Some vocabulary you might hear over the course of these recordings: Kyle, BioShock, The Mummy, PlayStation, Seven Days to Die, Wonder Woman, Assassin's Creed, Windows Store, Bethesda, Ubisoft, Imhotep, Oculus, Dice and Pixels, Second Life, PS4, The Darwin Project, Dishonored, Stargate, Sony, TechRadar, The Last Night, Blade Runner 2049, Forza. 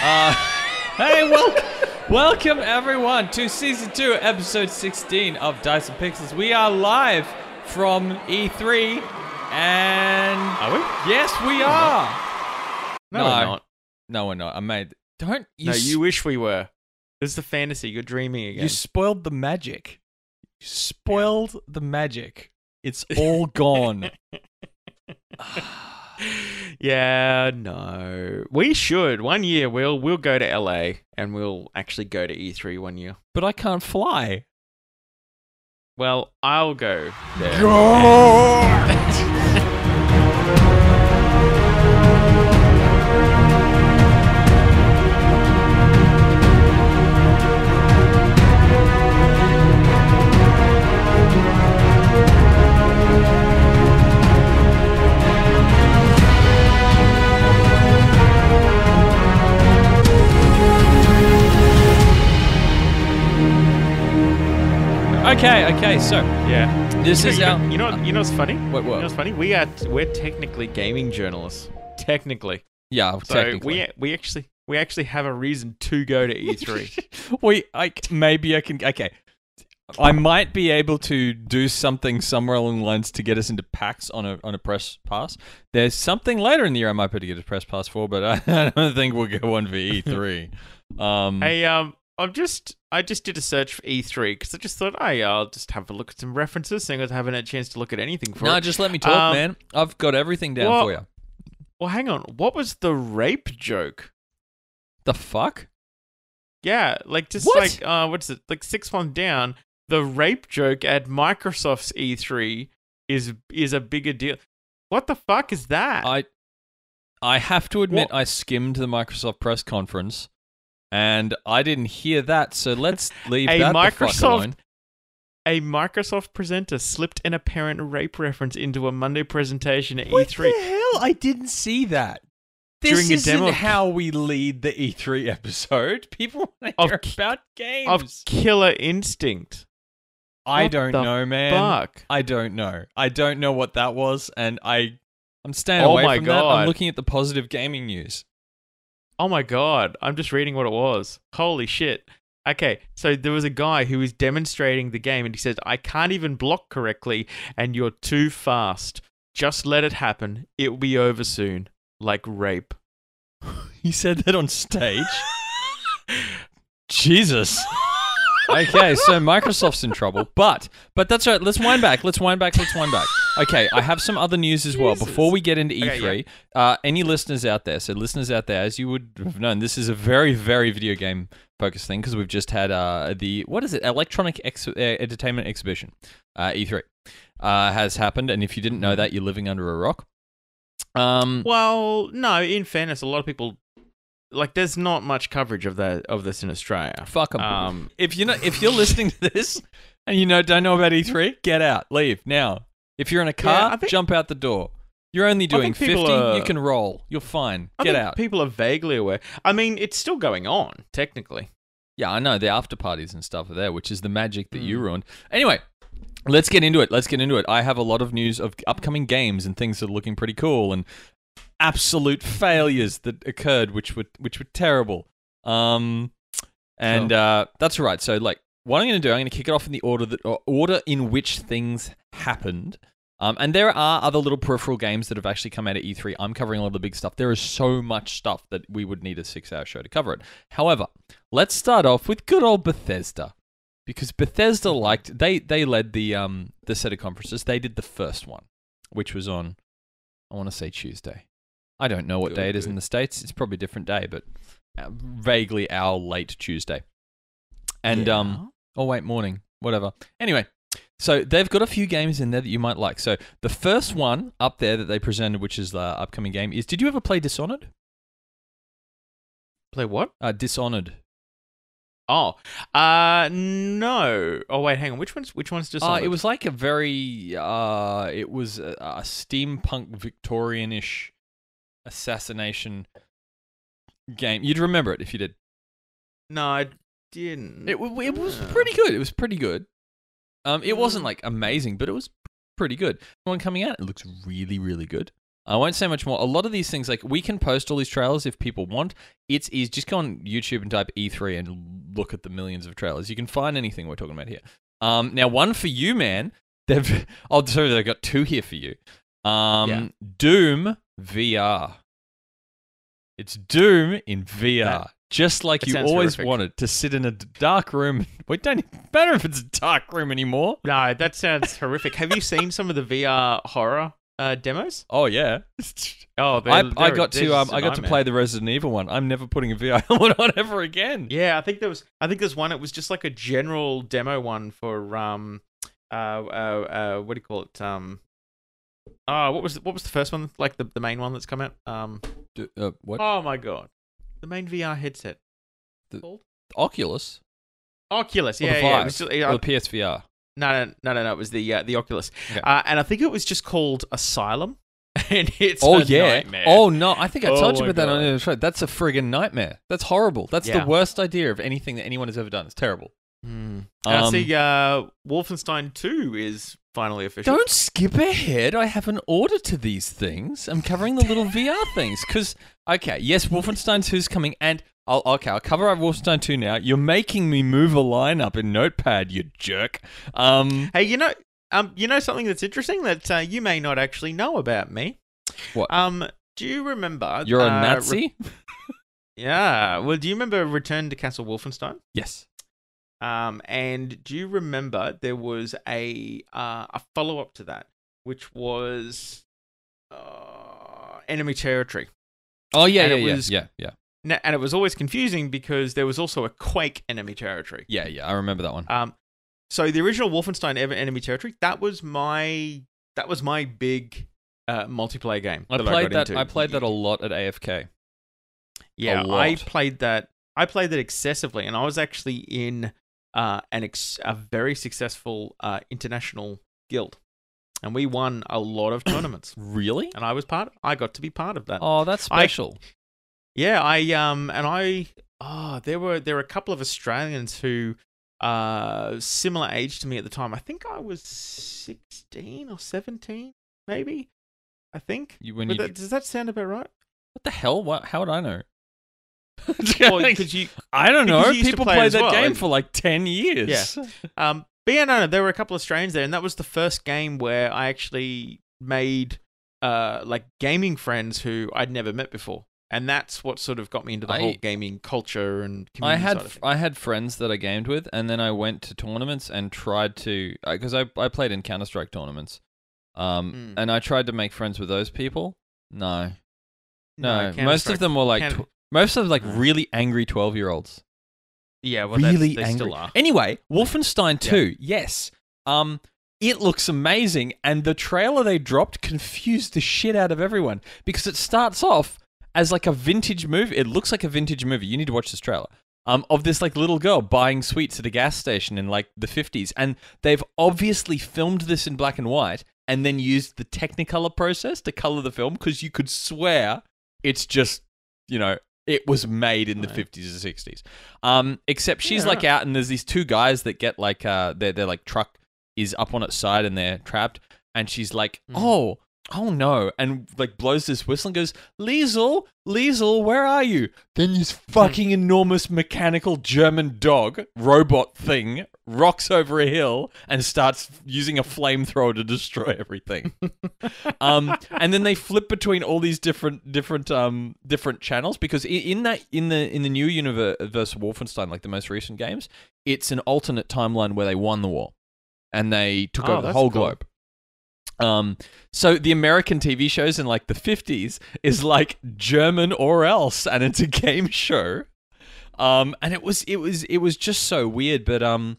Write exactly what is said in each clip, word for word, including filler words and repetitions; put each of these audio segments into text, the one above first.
Uh, hey, welcome, welcome everyone to season two, episode sixteen of Dice and Pixels. We are live from E three, and are we? Yes, we are. No, no we're not. No, we're not. I made. Don't you? No, you wish we were. This is the fantasy. You're dreaming again. You spoiled the magic. You spoiled yeah. the magic. It's all gone. Yeah, no. We should. One year, we'll we'll go to L A and we'll actually go to E three one year. But I can't fly. Well, I'll go there. God! Okay, okay, so yeah, this is our. You know, you know what's funny? What? What? You know what's funny? We are we're technically gaming journalists, technically. Yeah, so technically. we we actually we actually have a reason to go to E three. we, I maybe I can. Okay, I might be able to do something somewhere along the lines to get us into PAX on a on a press pass. There's something later in the year I might be able to get a press pass for, but I don't think we'll get one for E three. um, hey, um. I'm just, I just did a search for E three because I just thought, hey, I'll just have a look at some references, seeing as I haven't had a chance to look at anything for no, it. No, just let me talk, um, man. I've got everything down well, for you. Well, hang on. What was the rape joke? The fuck? Yeah, like just what? like, uh, what's it? Like six one down, the rape joke at Microsoft's E three is is a bigger deal. What the fuck is that? I, I have to admit, what? I skimmed the Microsoft press conference. And I didn't hear that, so let's leave a that Microsoft, the fuck alone. A Microsoft presenter slipped an apparent rape reference into a Monday presentation at what E three. What the hell? I didn't see that. This During isn't a demo how we lead the E three episode. People want to hear about games. Of Killer Instinct. I what don't know, man. Fuck? I don't know. I don't know what that was, and I, I'm staying oh away my from God. that. I'm looking at the positive gaming news. Oh my God, I'm just reading what it was. Holy shit. Okay, so there was a guy who was demonstrating the game and he says, I can't even block correctly and you're too fast. Just let it happen. It will be over soon. Like rape. He said that on stage? Jesus. Okay, so Microsoft's in trouble, but but that's right. Let's wind back. Let's wind back. Let's wind back. Okay, I have some other news as well. Jesus. Before we get into E three, okay, yeah. uh, any listeners out there, so listeners out there, as you would have known, this is a very, very video game focused thing because we've just had uh, the, what is it, Electronic Ex- uh, Entertainment Exhibition, uh, E three, uh, has happened. And if you didn't know that, you're living under a rock. Um, well, no, in fairness, a lot of people... Like, there's not much coverage of that of this in Australia. Fuck them. Um, if you're not, if you're listening to this and you know don't know about E three, get out, leave now. If you're in a car, yeah, think, jump out the door. You're only doing fifty. Are, you can roll. You're fine. I get think out. People are vaguely aware. I mean, it's still going on technically. Yeah, I know the after parties and stuff are there, which is the magic that mm. you ruined. Anyway. Let's get into it. Let's get into it. I have a lot of news of upcoming games and things that are looking pretty cool and absolute failures that occurred, which were which were terrible. Um, and uh, that's right. So, like, what I'm going to do, I'm going to kick it off in the order that or order in which things happened. Um, and there are other little peripheral games that have actually come out at E three. I'm covering a lot of the big stuff. There is so much stuff that we would need a six-hour show to cover it. However, let's start off with good old Bethesda, because Bethesda liked they they led the um the set of conferences. They did the first one, which was on, I want to say Tuesday. I don't know what day it is in the States. It's probably a different day, but vaguely our late Tuesday. And, yeah. um, oh, wait, morning, whatever. Anyway, so they've got a few games in there that you might like. So the first one up there that they presented, which is the upcoming game, is did you ever play Dishonored? Play what? Uh, Dishonored. Oh, uh, no. Oh, wait, hang on. Which one's, which one's Dishonored? Uh, it was like a very, uh, it was a, a steampunk Victorian-ish assassination game. You'd remember it if you did. No, I didn't. It, it was pretty good. It was pretty good. Um, it wasn't like amazing, but it was pretty good. The one coming out, it looks really, really good. I won't say much more. A lot of these things, like, we can post all these trailers if people want. It's easy. Just go on YouTube and type E three and look at the millions of trailers. You can find anything we're talking about here. Um, now, one for you, man. They've, oh, sorry, they've got two here for you. Um, yeah. Doom V R. It's Doom in V R. Yeah. Just like it you always horrific. wanted, to sit in a dark room. It doesn't matter if it's a dark room anymore. No, that sounds horrific. Have you seen some of the V R horror uh, demos? Oh yeah. Oh, they're, I, they're, I got to um, I got nightmare. to play the Resident Evil one. I'm never putting a V R helmet on ever again. Yeah, I think there was. I think there's one. It was just like a general demo one for um, uh, uh, uh what do you call it? Um, ah, uh, what was the, what was the first one? Like the the main one that's come out. Um, Do, uh, what? Oh my god. The main V R headset. The, the Oculus? Oculus, yeah. Or the, yeah, it was just, uh, or the P S V R. No, no, no, no, no. It was the uh, the Oculus. Okay. Uh, and I think it was just called Asylum. And it's oh, a yeah. nightmare. Oh, no. I think I told oh, you about that on the show. That's a friggin' nightmare. That's horrible. That's yeah. the worst idea of anything that anyone has ever done. It's terrible. Mm. And um, I see uh, Wolfenstein two is finally official. Don't skip ahead. I have an order to these things. I'm covering the little V R things because, okay, yes, Wolfenstein two is coming, and I'll okay, I'll cover Wolfenstein two now. You're making me move a line up in Notepad, you jerk. Um, hey, you know, um, you know something that's interesting that uh, you may not actually know about me. What? Um, do you remember? You're uh, a Nazi. Re- yeah. Well, do you remember Return to Castle Wolfenstein? Yes. Um, and do you remember there was a uh, a follow up to that, which was uh, Enemy Territory? Oh yeah, and yeah, it was, yeah, yeah, yeah. And it was always confusing because there was also a Quake Enemy Territory. Yeah, yeah, I remember that one. Um, so the original Wolfenstein Enemy Territory, that was my that was my big uh, multiplayer game. I played I that. Into. I played that a lot at A F K. Yeah, I played that. I played that excessively, and I was actually in. Uh, an ex- a very successful uh, international guild, and we won a lot of tournaments. Really? And I was part. Of, I got to be part of that. Oh, that's special. I, yeah, I um, and I oh, there were there were a couple of Australians who uh, similar age to me at the time. I think I was sixteen or seventeen, maybe. I think. You, when you, that, does that sound about right? What the hell? What? How would I know? Well, you, I don't know. People play, play that well. game for like ten years. Yeah. Um, but yeah, no, no, there were a couple of Australians there, and that was the first game where I actually made uh, like gaming friends who I'd never met before, and that's what sort of got me into the I, whole gaming culture and community. I had side of I had friends that I gamed with, and then I went to tournaments and tried to because I I played in Counter-Strike tournaments, um, mm. and I tried to make friends with those people. No, no, no most of them were like. Counter- tw- Most of them like really angry twelve-year-olds. Yeah, well, really they angry. Still are. Anyway, Wolfenstein two, yeah. yes. Um, it looks amazing, and the trailer they dropped confused the shit out of everyone because it starts off as like a vintage movie. It looks like a vintage movie. You need to watch this trailer. Um, of this like little girl buying sweets at a gas station in like the fifties, and they've obviously filmed this in black and white and then used the Technicolor process to color the film because you could swear it's just, you know, it was made in the fifties or sixties. Um, except she's yeah. like out and there's these two guys that get like, uh, their, their like truck is up on its side and they're trapped. And she's like, mm. oh, oh no. And like blows this whistle and goes, Liesl, Liesl, where are you? Then this fucking enormous mechanical German dog robot thing rocks over a hill and starts using a flamethrower to destroy everything. um, and then they flip between all these different, different, um, different channels because in that, in the in the new universe of Wolfenstein, like the most recent games, it's an alternate timeline where they won the war and they took oh, over the whole cool. globe. Um, so the American T V shows in like the fifties is like German or else, and it's a game show. Um, and it was it was it was just so weird, but um,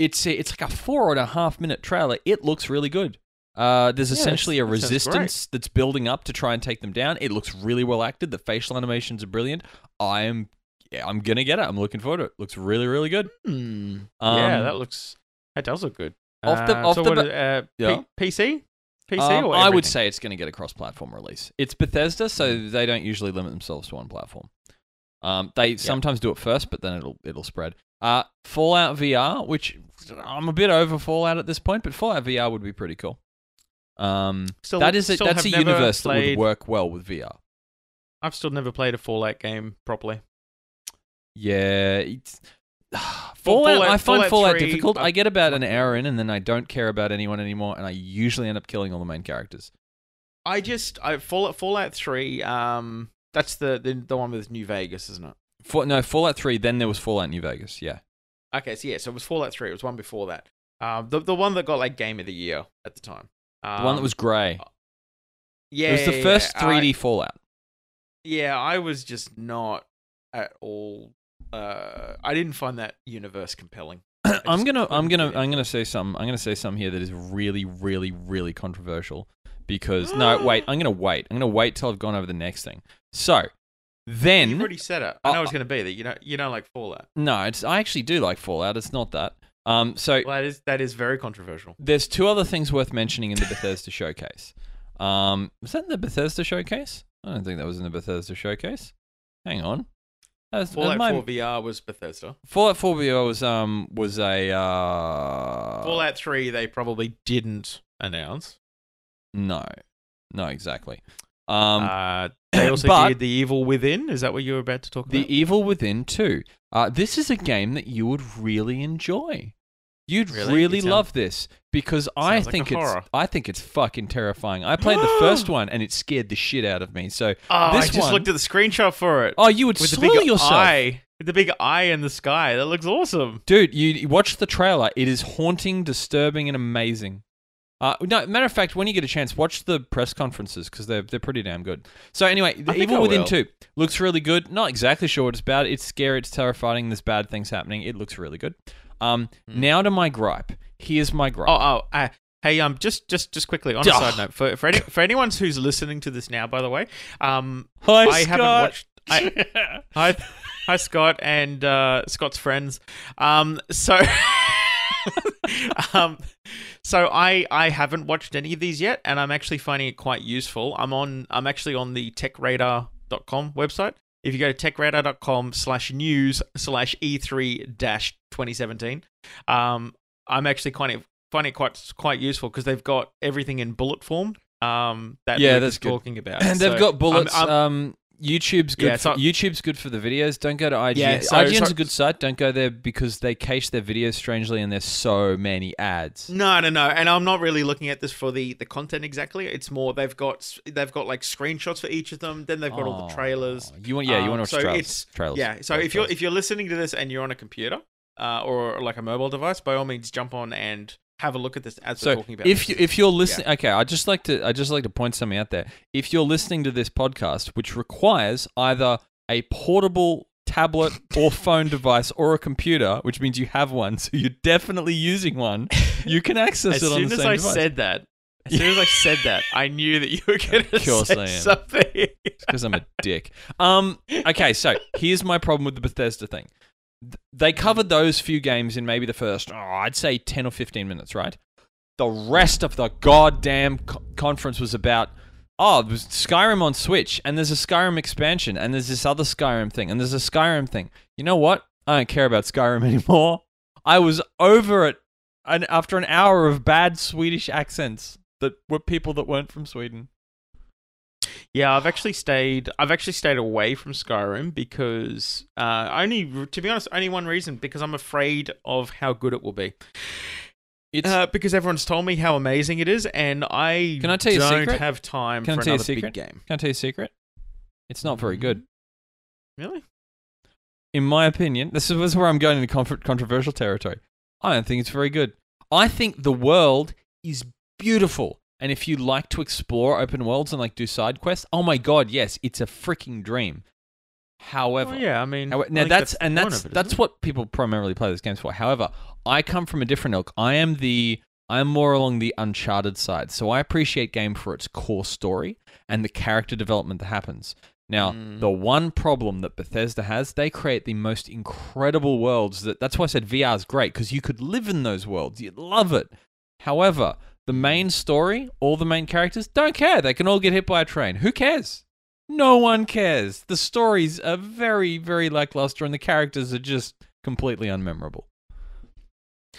it's it's like a four and a half minute trailer. It looks really good. Uh, there's yeah, essentially a resistance that's building up to try and take them down. It looks really well acted. The facial animations are brilliant. I am yeah, I'm gonna get it. I'm looking forward to it. Looks really really good. Mm. Um, yeah, that looks that does look good. Off the, uh, off so the what, uh, yeah. P- PC? P C um, or everything? I would say it's going to get a cross-platform release. It's Bethesda, so they don't usually limit themselves to one platform. Um, they yeah. sometimes do it first, but then it'll it'll spread. Uh, Fallout V R, which I'm a bit over Fallout at this point, but Fallout V R would be pretty cool. Um, still, that is a, still that's a universe played, that would work well with V R. I've still never played a Fallout game properly. Yeah, it's, Fallout, Fallout, I find Fallout, Fallout three, difficult. I get about an hour in, and then I don't care about anyone anymore, and I usually end up killing all the main characters. I just I Fallout Fallout three. Um, that's the, the the one with New Vegas, isn't it? For, no, Fallout three. Then there was Fallout New Vegas. Yeah. Okay, so yeah, so it was Fallout three. It was one before that. Um, the the one that got like Game of the Year at the time. Um, the one that was grey. Yeah, it was the first yeah, three D I, Fallout. Yeah, I was just not at all. Uh, I didn't find that universe compelling. I'm gonna, I'm gonna, I'm gonna say something. I'm gonna say something here that is really, really, really controversial. Because no, wait, I'm gonna wait. I'm gonna wait till I've gone over the next thing. So then you've already said it. I know uh, it's gonna be that you don't, you don't like Fallout. No, it's I actually do like Fallout. It's not that. Um, so well, that is that is very controversial. There's two other things worth mentioning in the Bethesda showcase. Um, was that in the Bethesda showcase? I don't think that was in the Bethesda showcase. Hang on. That was, Fallout my, four V R was Bethesda. Fallout four V R was um was a uh... Fallout three. They probably didn't announce. No, no, exactly. Um, uh, they also but, did The Evil Within. Is that what you were about to talk about? The Evil Within two. Uh, this is a game that you would really enjoy. You'd really, really sound, love this because I think like it's horror. I think it's fucking terrifying. I played the first one and it scared the shit out of me. So oh, this I just one, looked at the screenshot for it. Oh, you would slay yourself. Eye, with the big eye in the sky. That looks awesome, dude. You, you watch the trailer. It is haunting, disturbing, and amazing. Uh, no, matter of fact, when you get a chance, watch the press conferences because they're they're pretty damn good. So anyway, The Evil Within two looks really good. Not exactly sure what it's about. It's scary. It's terrifying. There's bad things happening. It looks really good. Um, mm. Now to my gripe. Here's my gripe. Oh, oh uh, hey, um, just just just quickly on a side note for for, any, for anyone who's listening to this now, by the way, um, hi, I Scott. haven't watched. I, hi, hi, Scott and uh, Scott's friends. Um, so. um, so I, I haven't watched any of these yet, and I'm actually finding it quite useful. I'm on I'm actually on the tech radar dot com website. If you go to tech radar dot com slash news slash E three twenty seventeen, um, I'm actually quite finding it quite quite useful because they've got everything in bullet form. Um, that yeah, Luke that's is good. talking about, and so they've got bullets. I'm, I'm, um, YouTube's good. Yeah, so, for, YouTube's good for the videos. Don't go to I G N. Yeah, so, I G N's so, a good site. Don't go there because they cache their videos strangely, and there's so many ads. No, no, no. And I'm not really looking at this for the, the content exactly. It's more they've got they've got like screenshots for each of them. Then they've got oh, all the trailers. You want yeah, um, you want to watch so trailers. It's, trailers. Yeah. So trailers. if you're if you're listening to this and you're on a computer uh, or like a mobile device, by all means, jump on and have a look at this as so we're talking about. If you, if you're listening, yeah. okay, I just like to I just like to point something out there. If you're listening to this podcast, which requires either a portable tablet or phone device or a computer, which means you have one, so you're definitely using one. You can access it on the same device. As soon as I said that, as soon as I said that, I knew that you were going to say something. Because I'm a dick. Um. Okay, so here's my problem with the Bethesda thing. They covered those few games in maybe the first, oh, I'd say ten or fifteen minutes, right? The rest of the goddamn co- conference was about, oh, it was Skyrim on Switch, and there's a Skyrim expansion, and there's this other Skyrim thing, and there's a Skyrim thing. You know what? I don't care about Skyrim anymore. I was over it and after an hour of bad Swedish accents that were people that weren't from Sweden. Yeah, I've actually stayed. I've actually stayed away from Skyrim because uh, only, to be honest, only one reason, because I'm afraid of how good it will be. It's uh, because everyone's told me how amazing it is, and I, can I tell you don't a secret? have time can for I tell another you a secret? big game. Can I tell you a secret? It's not very good. Really? In my opinion, this is where I'm going into controversial territory. I don't think it's very good. I think the world is beautiful. And if you like to explore open worlds and like do side quests, oh my god, yes, it's a freaking dream. However, well, yeah, I mean, however, now I that's, that's and that's it, that's what people primarily play these games for. However, I come from a different ilk. I am the I am more along the Uncharted side, so I appreciate game for its core story and the character development that happens. Now, mm. the one problem that Bethesda has, they create the most incredible worlds. That that's why I said V R is great because you could live in those worlds, you'd love it. However, the main story, all the main characters, don't care. They can all get hit by a train. Who cares? No one cares. The stories are very, very lackluster, and the characters are just completely unmemorable.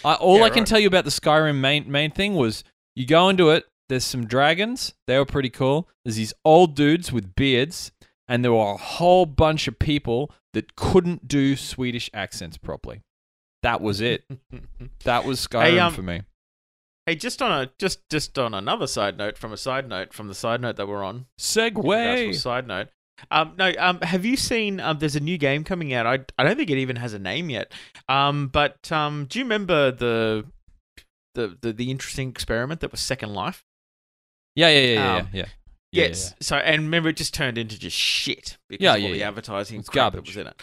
I, all yeah, I right. can tell you about the Skyrim main main thing was you go into it, There's some dragons. They were pretty cool. There's these old dudes with beards, and there were a whole bunch of people that couldn't do Swedish accents properly. That was it. That was Skyrim hey, um, for me. Hey, just on a just just on another side note, from a side note, from the side note that we're on. Segway. Side note. Um, no, um, have you seen? Um, there's a new game coming out. I I don't think it even has a name yet. Um, but um, do you remember the the the, the interesting experiment that was Second Life? Yeah, yeah, yeah, um, yeah, yeah. yeah. Yes. Yeah, yeah. So, and remember, it just turned into just shit because yeah, of yeah, all the yeah. advertising it's crap garbage. that was in it.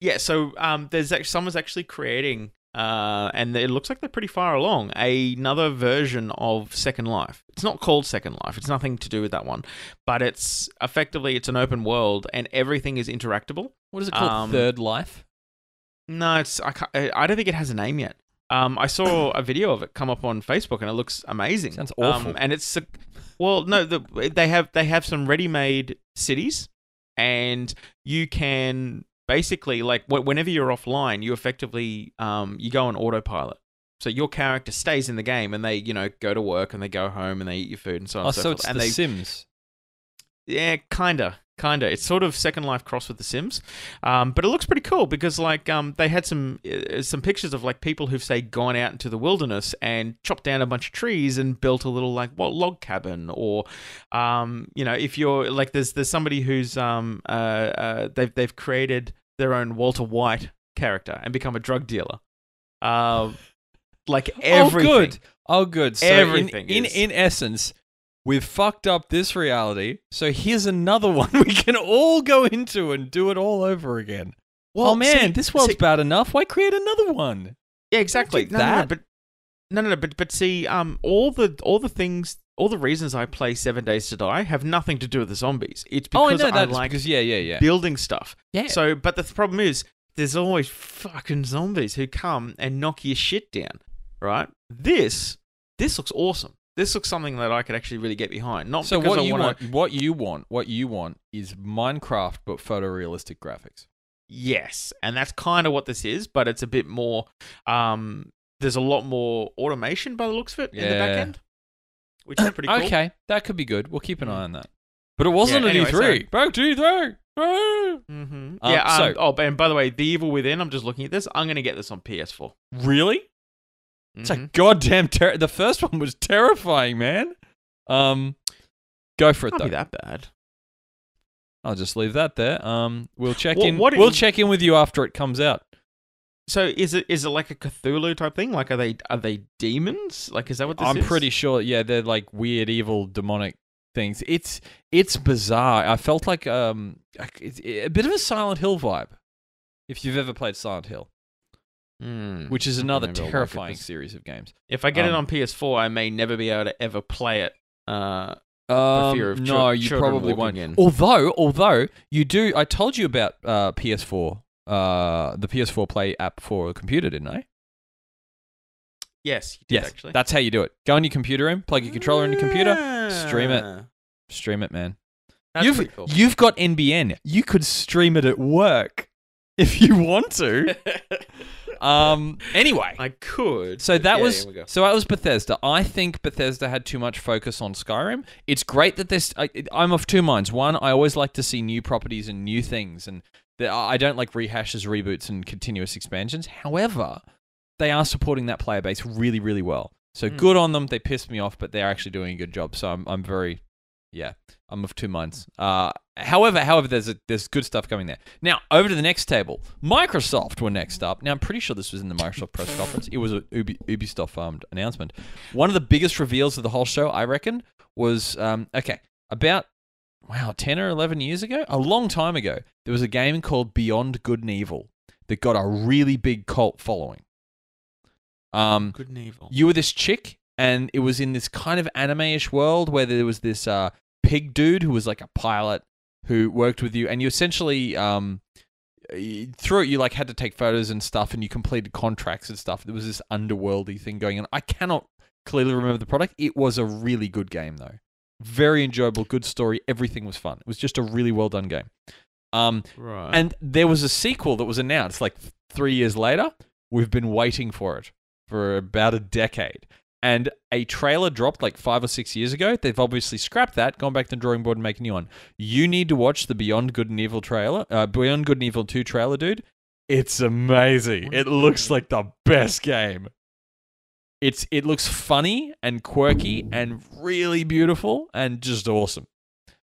Yeah. So, um, there's actually, someone's actually creating, uh, and it looks like they're pretty far along, another version of Second Life. It's not called Second Life. It's nothing to do with that one, but it's effectively it's an open world and everything is interactable. What is it called? Um, Third Life? No, it's I can't, I don't think it has a name yet. Um, I saw a video of it come up on Facebook, and it looks amazing. Sounds awful. Um, and it's well, no, the, they have they have some ready-made cities, and you can basically like whenever you're offline, you effectively um, you go on autopilot. So your character stays in the game, and they you know go to work, and they go home, and they eat your food, and so on. Oh, and so, so it's forth. The and they, Sims. Yeah, kinda. Kinda, it's sort of Second Life cross with The Sims, um, but it looks pretty cool because like um, they had some uh, some pictures of like people who've say gone out into the wilderness and chopped down a bunch of trees and built a little like what log cabin or um, you know if you're like there's there's somebody who's um uh, uh they've they've created their own Walter White character and become a drug dealer, um uh, like everything. Oh good, oh good. So everything in, is- in in essence. We've fucked up this reality, so here's another one we can all go into and do it all over again. Well, oh man, see, this world's see, bad enough. Why create another one? Yeah, exactly. No, that. No, no, but no, no, no. But but see, um, all the all the things, all the reasons I play Seven Days to Die have nothing to do with the zombies. It's because oh, I, know that I like because, yeah, yeah, yeah. building stuff. Yeah. So, but the problem is, there's always fucking zombies who come and knock your shit down. Right? This this looks awesome. This looks something that I could actually really get behind. Not so because what I you wanna... want. What you want, what you want, is Minecraft but photorealistic graphics. Yes, and that's kind of what this is, but it's a bit more. Um, there's a lot more automation by the looks of it yeah. in the back end, which is pretty cool. Okay, that could be good. We'll keep an eye on that. But it wasn't yeah, an anyway, E three. So... Back to E three. Mm-hmm. Um, yeah. Um, so... Oh, and by the way, The Evil Within. I'm just looking at this. I'm going to get this on P S four. Really? It's mm-hmm. a goddamn ter- the first one was terrifying, man. Um, go for it Can't though. Be that bad. I'll just leave that there. Um, we'll check well, in. What we'll is- check in with you after it comes out. So is it is it like a Cthulhu type thing? Like are they are they demons? Like is that what this I'm is? I'm pretty sure. Yeah, they're like weird, evil, demonic things. It's it's bizarre. I felt like um a, a bit of a Silent Hill vibe. If you've ever played Silent Hill. Mm, which is another terrifying series of games. If I get um, it on P S four, I may never be able to ever play it. Uh, um, for fear of no, ch- you probably won't. In. Although, although you do, I told you about uh, P S four, uh, the P S four Play app for a computer, didn't I? Yes, you did yes, actually. That's how you do it. Go on your computer room, plug your controller yeah. in your computer, stream it, stream it, man. That's you've pretty cool. You've got N B N. You could stream it at work if you want to. Um. Anyway, I could. So that yeah, was yeah, so that was Bethesda. I think Bethesda had too much focus on Skyrim. It's great that this. I, I'm of two minds. One, I always like to see new properties and new things, and the, I don't like rehashes, reboots, and continuous expansions. However, they are supporting that player base really, really well. So mm. good on them. They pissed me off, but they're actually doing a good job. So I'm, I'm very, yeah, I'm of two minds. Uh. However, however, there's a, there's good stuff coming there. Now, over to the next table. Microsoft were next up. Now, I'm pretty sure this was in the Microsoft press conference. It was an Ubi, Ubisoft um, announcement. One of the biggest reveals of the whole show, I reckon, was, um, okay, about, wow, ten or eleven years ago? A long time ago, there was a game called Beyond Good and Evil that got a really big cult following. Um, Good and Evil. You were this chick, and it was in this kind of anime-ish world where there was this uh, pig dude who was like a pilot, who worked with you, and you essentially, um, through it, you like had to take photos and stuff, and you completed contracts and stuff. There was this underworldy thing going on. I cannot clearly remember the product. It was a really good game, though. Very enjoyable, good story. Everything was fun. It was just a really well done game. Um, right. And there was a sequel that was announced like th- three years later. We've been waiting for it for about a decade. and a trailer dropped like five or six years ago. They've obviously scrapped that, gone back to the drawing board and make a new one. You need to watch the Beyond Good and Evil trailer, uh, Beyond Good and Evil two trailer, dude. It's amazing. It looks like the best game. It's It looks funny and quirky and really beautiful and just awesome.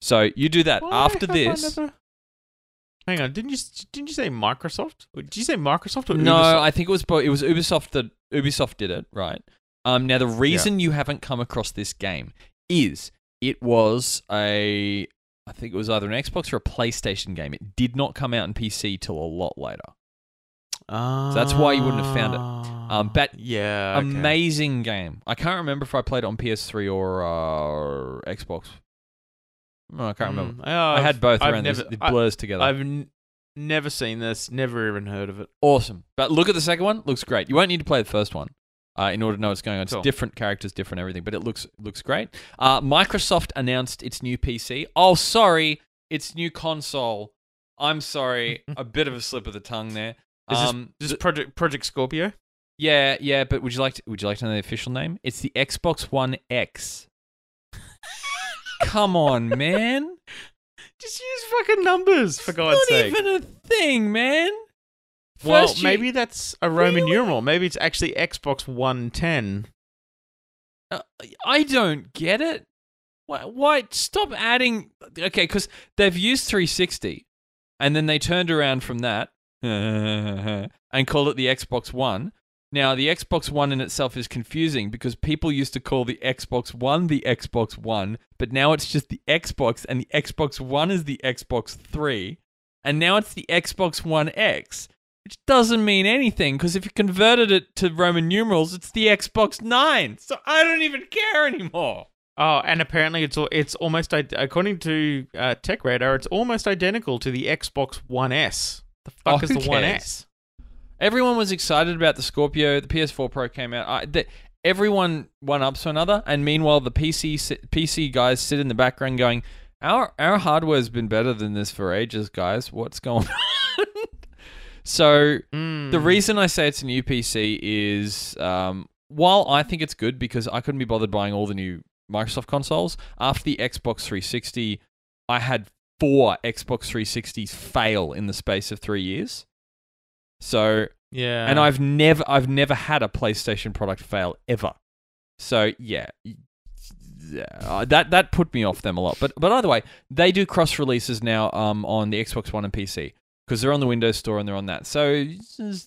So you do that. Why after this. Never... Hang on, didn't you didn't you say Microsoft? Did you say Microsoft or Ubisoft? No, I think it was it was Ubisoft that Ubisoft did it, right? Um, now the reason yeah. you haven't come across this game is it was a, I think it was either an Xbox or a PlayStation game. It did not come out on P C till a lot later. Uh, so that's why you wouldn't have found it. Um, but yeah, okay. Amazing game. I can't remember if I played it on P S three or, uh, or Xbox. Oh, I can't remember. Mm, I had both I've around never, these. It blurs I, together. I've n- never seen this. Never even heard of it. Awesome. But look at the second one. Looks great. You won't need to play the first one uh, in order to know what's going on. It's cool. Different characters, different everything, but it looks looks great. Uh, Microsoft announced its new P C. Oh, sorry. Its new console. I'm sorry. A bit of a slip of the tongue there. Is um, this, this Project Project Scorpio? Yeah, yeah. But would you like to, would you like to know the official name? It's the Xbox One X. Come on, man. Just use fucking numbers, for God's sake. Not even a thing, man. Well, maybe that's a Roman numeral. Maybe it's actually Xbox one ten. Uh, I don't get it. Why, why? Stop adding... Okay, because they've used three sixty, and then they turned around from that and called it the Xbox One. Now, the Xbox One in itself is confusing because people used to call the Xbox One the Xbox One, but now it's just the Xbox, and the Xbox One is the Xbox three, and now it's the Xbox One X, which doesn't mean anything because if you converted it to Roman numerals, it's the Xbox nine, so I don't even care anymore. Oh, and apparently it's it's almost, according to uh, TechRadar, it's almost identical to the Xbox One S. The fuck oh, is the cares? One S? Everyone was excited about the Scorpio. The P S four Pro came out. I, the, everyone one ups to another, and meanwhile, the P C P C guys sit in the background going, "Our our hardware's been better than this for ages, guys. What's going on?" So mm. the reason I say it's a new P C is, um, while I think it's good because I couldn't be bothered buying all the new Microsoft consoles. After the Xbox three sixty, I had four Xbox three sixties fail in the space of three years. So yeah, and I've never, I've never had a PlayStation product fail ever. So yeah, yeah, that that put me off them a lot. But but either way, they do cross releases now um, on the Xbox One and P C because they're on the Windows Store and they're on that. So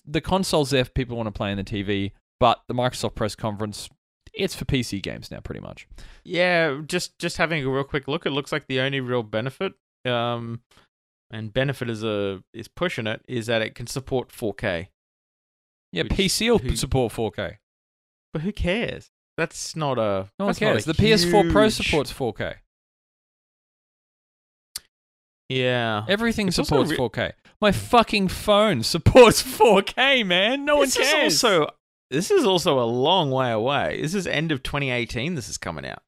the console's there for people who want to play on the T V, but the Microsoft press conference, it's for P C games now, pretty much. Yeah, just just having a real quick look, it looks like the only real benefit. Um, And benefit is a is pushing it is that it can support four K. Yeah, which, P C will who, support four K, but who cares? That's not a no one cares. The huge... P S four Pro supports four K. Yeah, everything it's supports re- four K. My fucking phone supports four K, man. No this one cares. Is also, this is also a long way away. This is end of twenty eighteen. This is coming out.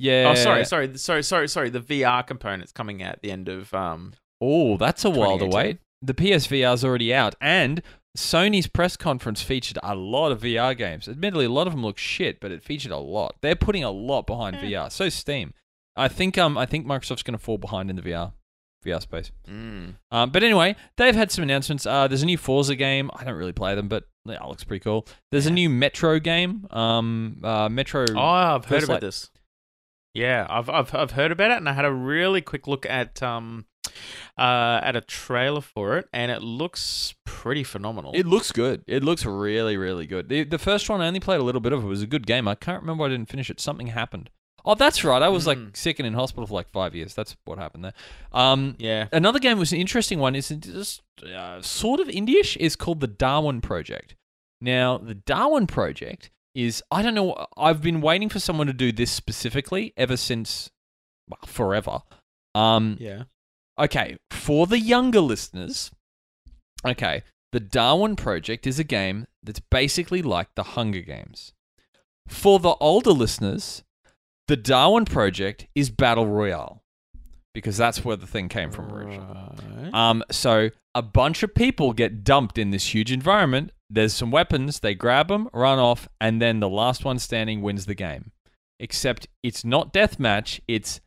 Yeah. Oh, sorry, sorry, sorry, sorry, sorry. The V R component's coming out at the end of um. Oh, that's a while to wait. The P S V R's already out, and Sony's press conference featured a lot of V R games. Admittedly, a lot of them look shit, but it featured a lot. They're putting a lot behind yeah. V R. So Steam, I think um, I think Microsoft's going to fall behind in the V R V R space. Mm. Um, but anyway, they've had some announcements. Uh, there's a new Forza game. I don't really play them, but that looks pretty cool. There's yeah. a new Metro game. Um, uh, Metro. Oh, I've heard about this. Yeah, I've I've I've heard about it, and I had a really quick look at um, uh, at a trailer for it, and it looks pretty phenomenal. It looks good. It looks really, really good. The, the first one I only played a little bit of. It was a good game. I can't remember why I didn't finish it. Something happened. Oh, that's right. I was mm. like sick and in hospital for like five years. That's what happened there. Um, yeah. Another game was an interesting one. Is just uh, sort of indie-ish. Is called The Darwin Project. Now, The Darwin Project. Is, I don't know, I've been waiting for someone to do this specifically ever since, well, forever. Um, yeah. Okay, for the younger listeners, okay, The Darwin Project is a game that's basically like The Hunger Games. For the older listeners, The Darwin Project is Battle Royale, because that's where the thing came from originally. Right. Um, so, a bunch of people get dumped in this huge environment There's some weapons, they grab them, run off, and then the last one standing wins the game. Except it's not deathmatch, it's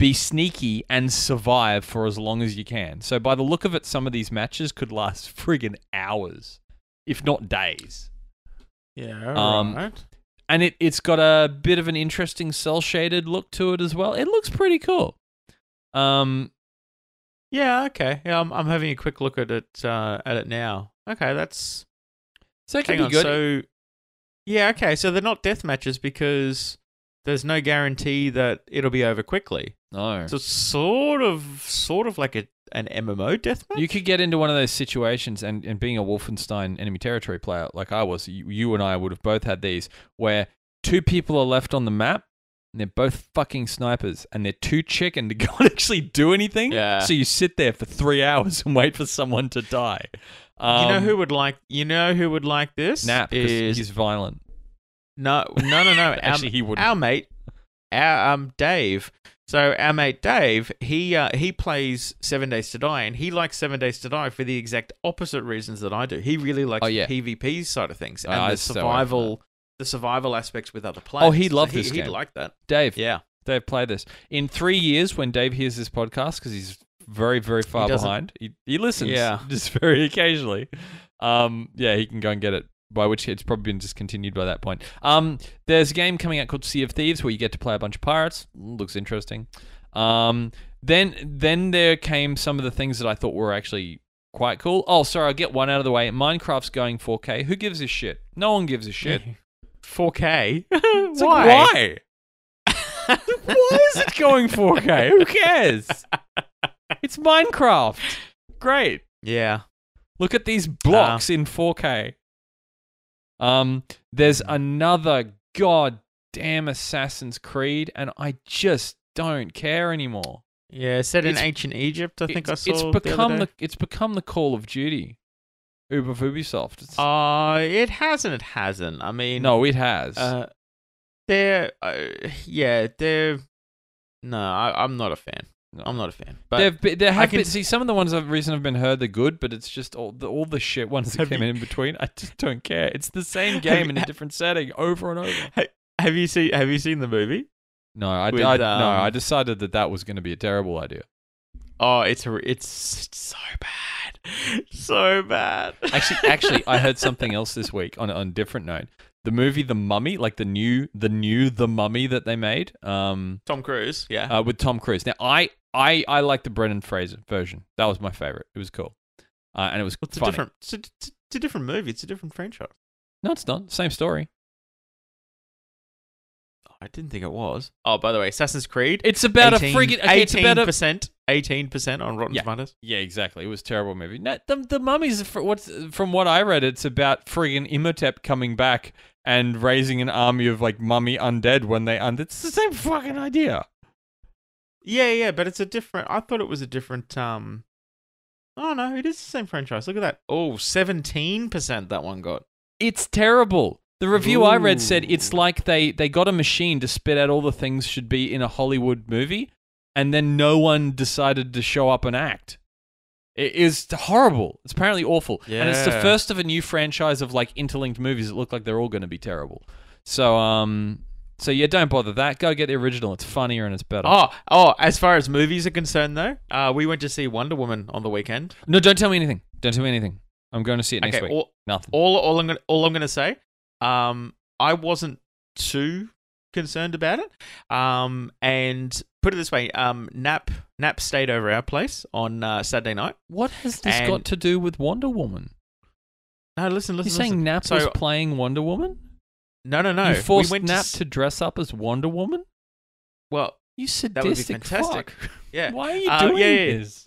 be sneaky and survive for as long as you can. So by the look of it, some of these matches could last friggin' hours, if not days. Yeah, um, right. And it, it's got a bit of an interesting cel-shaded look to it as well. It looks pretty cool. Um, yeah, okay. Yeah, I'm, I'm having a quick look at it uh, at it now. Okay, that's... So it can be good. So, yeah, okay. So they're not death matches because there's no guarantee that it'll be over quickly. No. So it's sort of, sort of like a, an M M O deathmatch? You could get into one of those situations, and, and being a Wolfenstein enemy territory player like I was, you, you and I would have both had these, where two people are left on the map, and they're both fucking snipers, and they're too chicken to go and actually do anything. Yeah. So you sit there for three hours and wait for someone to die. Um, you know who would like? You know who would like this? Nap, because he's violent. No, no, no, no. Actually, our, he wouldn't. Our mate, our um, Dave. So our mate Dave, he uh, he plays Seven Days to Die, and he likes Seven Days to Die for the exact opposite reasons that I do. He really likes oh, yeah. the P V P side of things and oh, the survival, so the survival aspects with other players. Oh, he'd love so this he, game. He'd like that, Dave. Yeah, Dave, play this. In three years, when Dave hears this podcast, because he's very, very far he behind. He, he listens yeah. just very occasionally. Um, yeah, he can go and get it, by which it's probably been discontinued by that point. Um, there's a game coming out called Sea of Thieves where you get to play a bunch of pirates. Looks interesting. Um, then then there came some of the things that I thought were actually quite cool. Oh, sorry, I'll get one out of the way. Minecraft's going four K. Who gives a shit? No one gives a shit. four K? Why? Like, why? Why is it going four K? Who cares? It's Minecraft. Great. Yeah. Look at these blocks uh, in four K. Um, there's another goddamn Assassin's Creed, and I just don't care anymore. Yeah, set in ancient Egypt, I think I saw. It's become the, the it's become the Call of Duty. Uber of Ubisoft. Uh, it hasn't. It hasn't. I mean, no, it has. Uh, they're uh, yeah, they're no, I, I'm not a fan. No. I'm not a fan. But been, there have can, been, see, some of the ones I've recently been heard are good, but it's just all the, all the shit ones that came you, in between. I just don't care. It's the same game you, in a different setting over and over. Have you seen Have you seen the movie? No, I, With, I um, no, I decided that that was going to be a terrible idea. Oh, it's a, it's so bad, so bad. Actually, actually, I heard something else this week on on a different note. The movie The Mummy, like the new the new The Mummy that they made, um, Tom Cruise, yeah, uh, with Tom Cruise. Now, I. I, I like the Brendan Fraser version. That was my favorite. It was cool. Uh, and it was it's funny. A different, it's, a, it's a different movie. It's a different franchise. No, it's not. Same story. Oh, I didn't think it was. Oh, by the way, Assassin's Creed. It's about eighteen, a friggin' okay, eighteen percent. eighteen percent on Rotten Tomatoes. Yeah, yeah, exactly. It was a terrible movie. No, the, the Mummy's, what's, from what I read, it's about friggin' Imhotep coming back and raising an army of like mummy undead when they... Und- it's the same fucking idea. Yeah, yeah, but it's a different... I thought it was a different... Um, oh, no, it is the same franchise. Look at that. Oh, seventeen percent that one got. It's terrible. The review Ooh. I read said it's like they, they got a machine to spit out all the things should be in a Hollywood movie, and then no one decided to show up and act. It is horrible. It's apparently awful. Yeah. And it's the first of a new franchise of like interlinked movies that look like they're all going to be terrible. So, um... So, yeah, don't bother that. Go get the original. It's funnier and it's better. Oh, oh! As far as movies are concerned, though, uh, we went to see Wonder Woman on the weekend. No, don't tell me anything. Don't tell me anything. I'm going to see it next okay, week. All, Nothing. All, all I'm gonna, all I'm gonna say, um, I wasn't too concerned about it. Um, and put it this way, um, Nap, Nap stayed over our place on uh, Saturday night. What has this and... got to do with Wonder Woman? No, listen, listen. You're saying listen. Nap so, was playing Wonder Woman? No, no, no. You forced we went Nap to... to dress up as Wonder Woman? Well, you sadistic fuck. Yeah. Why are you um, doing yeah, yeah, yeah. this?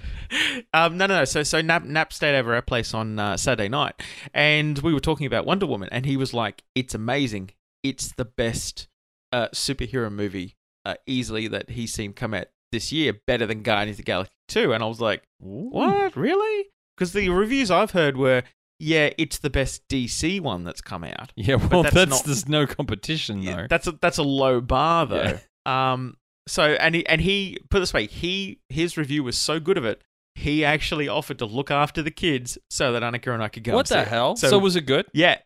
Um, no, no, no. So, so Nap, Nap stayed over our place on uh, Saturday night, and we were talking about Wonder Woman, and he was like, it's amazing. It's the best uh, superhero movie uh, easily that he's seen come out this year, better than Guardians of the Galaxy two. And I was like, Ooh. What? Really? Because the reviews I've heard were... Yeah, it's the best D C one that's come out. Yeah, well, that's, that's not, there's no competition though. Yeah, that's a, that's a low bar though. Yeah. Um, so and he and he put it this way, he his review was so good of it. he actually offered to look after the kids so that Annika and I could go. What the hell? So, so was it good? Yeah.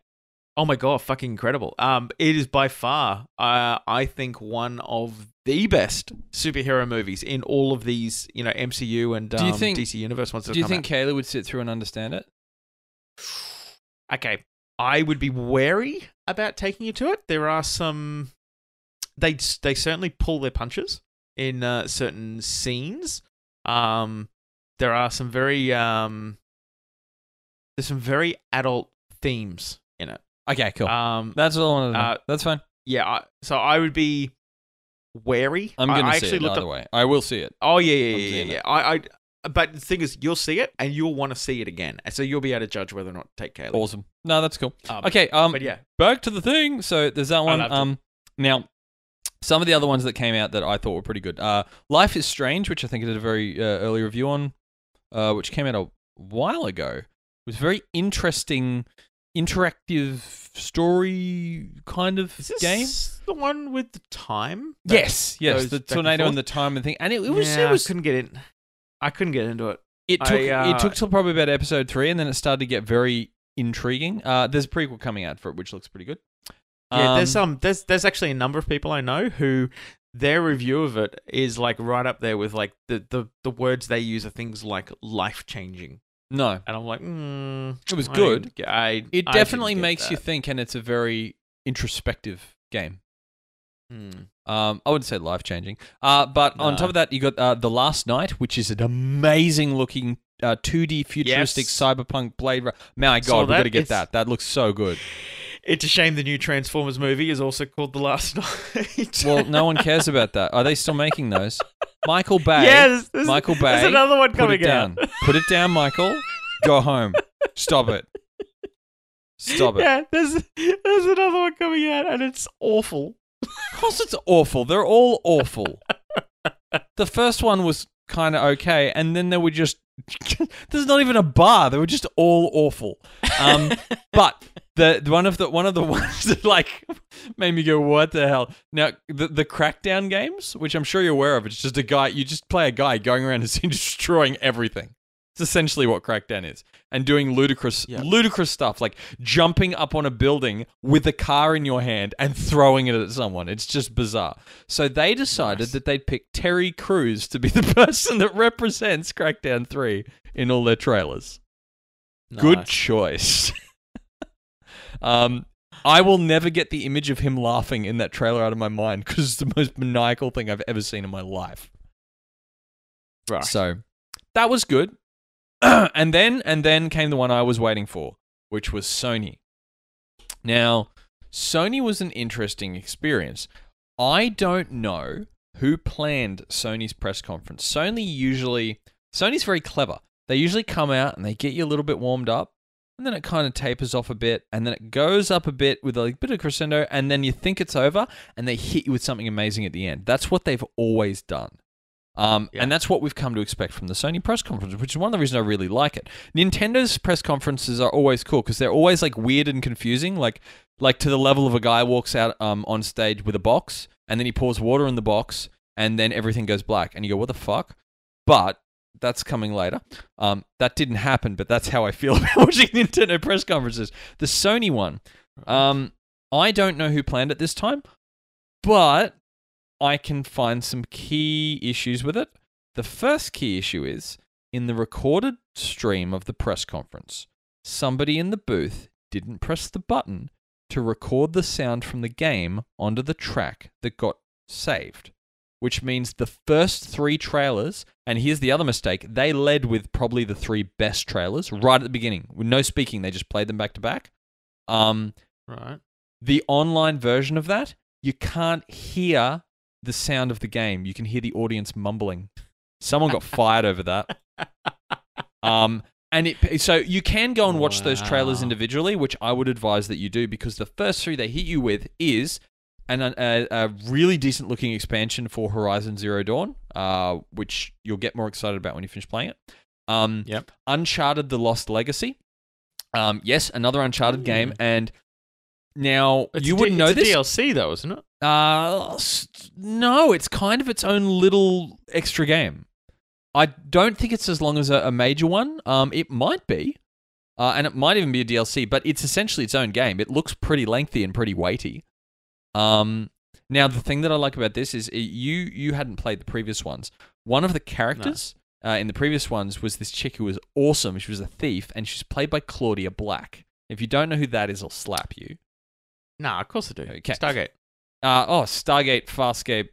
Oh my God, fucking incredible. Um, it is by far, uh, I think, one of the best superhero movies in all of these, you know, M C U and um, think, D C Universe ones that do you think out. Kayla would sit through and understand it? Okay. I would be wary about taking you to it. There are some... They they certainly pull their punches in uh, certain scenes. Um, there are some very... Um, there's some very adult themes in it. Okay, cool. Um, that's all I wanted to know. Uh, that's fine. Yeah, I, so I would be wary. I'm going to see it, by the way. I will see it. Oh, yeah, yeah, yeah. yeah, yeah. I, I, but the thing is, you'll see it, and you'll want to see it again. And so you'll be able to judge whether or not to take Caleb. Awesome. No, that's cool. Um, okay, um, but yeah. back to the thing. So there's that one. Um, now, some of the other ones that came out that I thought were pretty good. Uh, Life is Strange, which I think I did a very uh, early review on, uh, which came out a while ago. It was very interesting... interactive story kind of Is this game. The one with the time? Yes, yes, the tornado and the time and thing. And it, it was, yeah, it was. I couldn't get in. I couldn't get into it. It took I, uh, it took till probably about episode three, and then it started to get very intriguing. Uh, there's a prequel coming out for it, which looks pretty good. Um, yeah, there's um, there's there's actually a number of people I know who their review of it is like right up there with like the the the words they use are things like life changing. No. And I'm like, mm, it was good. I, it definitely I makes that. you think, and it's a very introspective game. Mm. Um, I wouldn't say life-changing. Uh, but no. on top of that, you got uh, The Last Night, which is an amazing-looking uh, two D futuristic yes. cyberpunk Blade Runner. My God, so we've got to get that. That looks so good. It's a shame the new Transformers movie is also called The Last Night. Well, no one cares about that. Are they still making those? Michael Bay. Yes, yeah, Michael Bay. There's another one coming put it down. out. Put it down, Michael. Go home. Stop it. Stop it. Yeah, there's there's another one coming out, and it's awful. Of course, it's awful. They're all awful. The first one was kind of okay, and then they were just. There's not even a bar. They were just all awful. Um, but. The one of the one of the ones that like made me go, what the hell? Now the the Crackdown games, which I'm sure you're aware of, it's just a guy you just play a guy going around and destroying everything. It's essentially what Crackdown is, and doing ludicrous yep. ludicrous stuff like jumping up on a building with a car in your hand and throwing it at someone. It's just bizarre. So they decided nice. that they'd pick Terry Crews to be the person that represents Crackdown three in all their trailers. Nice. Good choice. Um, I will never get the image of him laughing in that trailer out of my mind because it's the most maniacal thing I've ever seen in my life. Right. So, that was good. and then and then came the one I was waiting for, which was Sony. Now, Sony was an interesting experience. I don't know who planned Sony's press conference. Sony usually... Sony's very clever. They usually come out and they get you a little bit warmed up. And then it kind of tapers off a bit, and then it goes up a bit with a bit of crescendo, and then you think it's over, and they hit you with something amazing at the end. That's what they've always done. Um, yeah. And that's what we've come to expect from the Sony press conference, which is one of the reasons I really like it. Nintendo's press conferences are always cool because they're always like weird and confusing, like like to the level of a guy walks out um, on stage with a box, and then he pours water in the box, and then everything goes black. And you go, what the fuck? But... That's coming later. Um, that didn't happen, but that's how I feel about watching Nintendo press conferences. The Sony one, um, I don't know who planned it this time, but I can find some key issues with it. The first key issue is, in the recorded stream of the press conference, somebody in the booth didn't press the button to record the sound from the game onto the track that got saved. Which means the first three trailers, and here's the other mistake, they led with probably the three best trailers right at the beginning. With no speaking, they just played them back to back. Um, right. The online version of that, you can't hear the sound of the game. You can hear the audience mumbling. Someone got fired over that. Um, and it, so you can go and watch wow. those trailers individually, which I would advise that you do, because the first three they hit you with is... And a, a really decent-looking expansion for Horizon Zero Dawn, uh, which you'll get more excited about when you finish playing it. Um, yep. Uncharted: The Lost Legacy. Um, yes, another Uncharted Ooh. game. And now, it's you wouldn't know it's this. It's D L C, though, isn't it? Uh, no, it's kind of its own little extra game. I don't think it's as long as a, a major one. Um, it might be. Uh, and it might even be a D L C, but it's essentially its own game. It looks pretty lengthy and pretty weighty. Um, now, the thing that I like about this is it, you you hadn't played the previous ones. One of the characters no. uh, in the previous ones was this chick who was awesome. She was a thief, and she's played by Claudia Black. If you don't know who that is, I'll slap you. Nah, of course I do. Okay. Stargate. Uh, oh, Stargate, Farscape,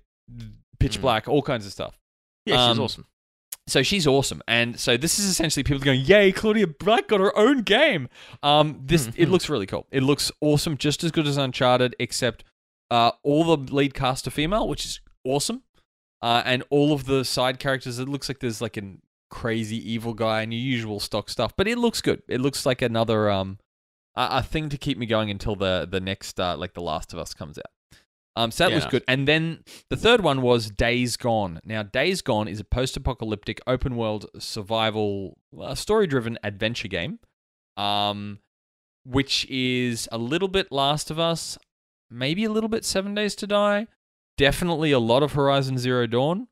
Pitch mm. Black, all kinds of stuff. Yeah, um, she's awesome. So she's awesome, and so this is essentially people going, "Yay, Claudia Black got her own game!" Um, this mm-hmm. it looks really cool. It looks awesome, just as good as Uncharted, except uh, all the lead cast are female, which is awesome, uh, and all of the side characters. It looks like there's like a crazy evil guy and your usual stock stuff, but it looks good. It looks like another um a, a thing to keep me going until the the next uh, like The Last of Us comes out. Um, so that yeah. was good. And then the third one was Days Gone. Now, Days Gone is a post-apocalyptic, open-world, survival, uh, story-driven adventure game, um, which is a little bit Last of Us, maybe a little bit Seven Days to Die, definitely a lot of Horizon Zero Dawn,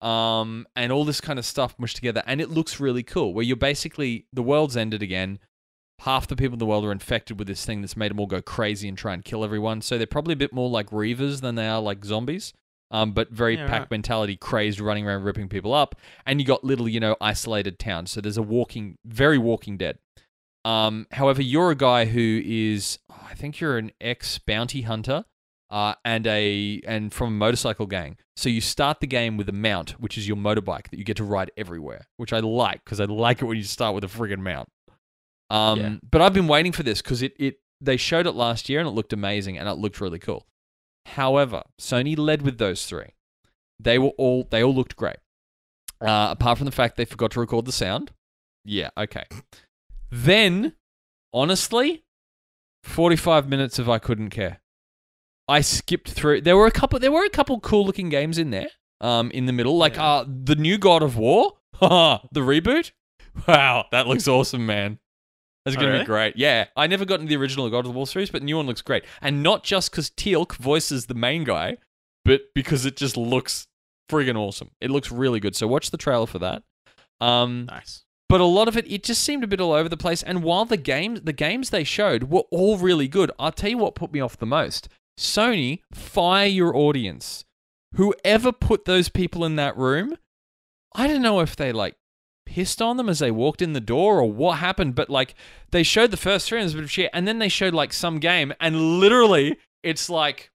um, and all this kind of stuff mushed together. And it looks really cool, where you're basically, the world's ended again. Half the people in the world are infected with this thing that's made them all go crazy and try and kill everyone. So they're probably a bit more like Reavers than they are like zombies, um, but very yeah, pack right. mentality, crazed, running around, ripping people up. And you got little, you know, isolated towns. So there's a walking, very Walking Dead. Um, however, you're a guy who is, oh, I think you're an ex-bounty hunter uh, and a and from a motorcycle gang. So you start the game with a mount, which is your motorbike that you get to ride everywhere, which I like because I like it when you start with a friggin' mount. Um, yeah. But I've been waiting for this because it, it they showed it last year and it looked amazing and it looked really cool. However, Sony led with those three. They were all they all looked great, uh, apart from the fact they forgot to record the sound. Yeah, okay. Then, honestly, forty-five minutes of I couldn't care. I skipped through. There were a couple. There were a couple cool looking games in there. Um, in the middle, like yeah. uh, the new God of War, the reboot. Wow, that looks awesome, man. That's going to oh, really? be great. Yeah. I never got into the original God of War series, but the new one looks great. And not just because Teal'c voices the main guy, but because it just looks friggin' awesome. It looks really good. So watch the trailer for that. Um, nice. But a lot of it, it just seemed a bit all over the place. And while the games, the games they showed were all really good, I'll tell you what put me off the most. Sony, fire your audience. Whoever put those people in that room, I don't know if they like, pissed on them as they walked in the door or what happened, but like they showed the first three minutes of shit and then they showed like some game and literally it's like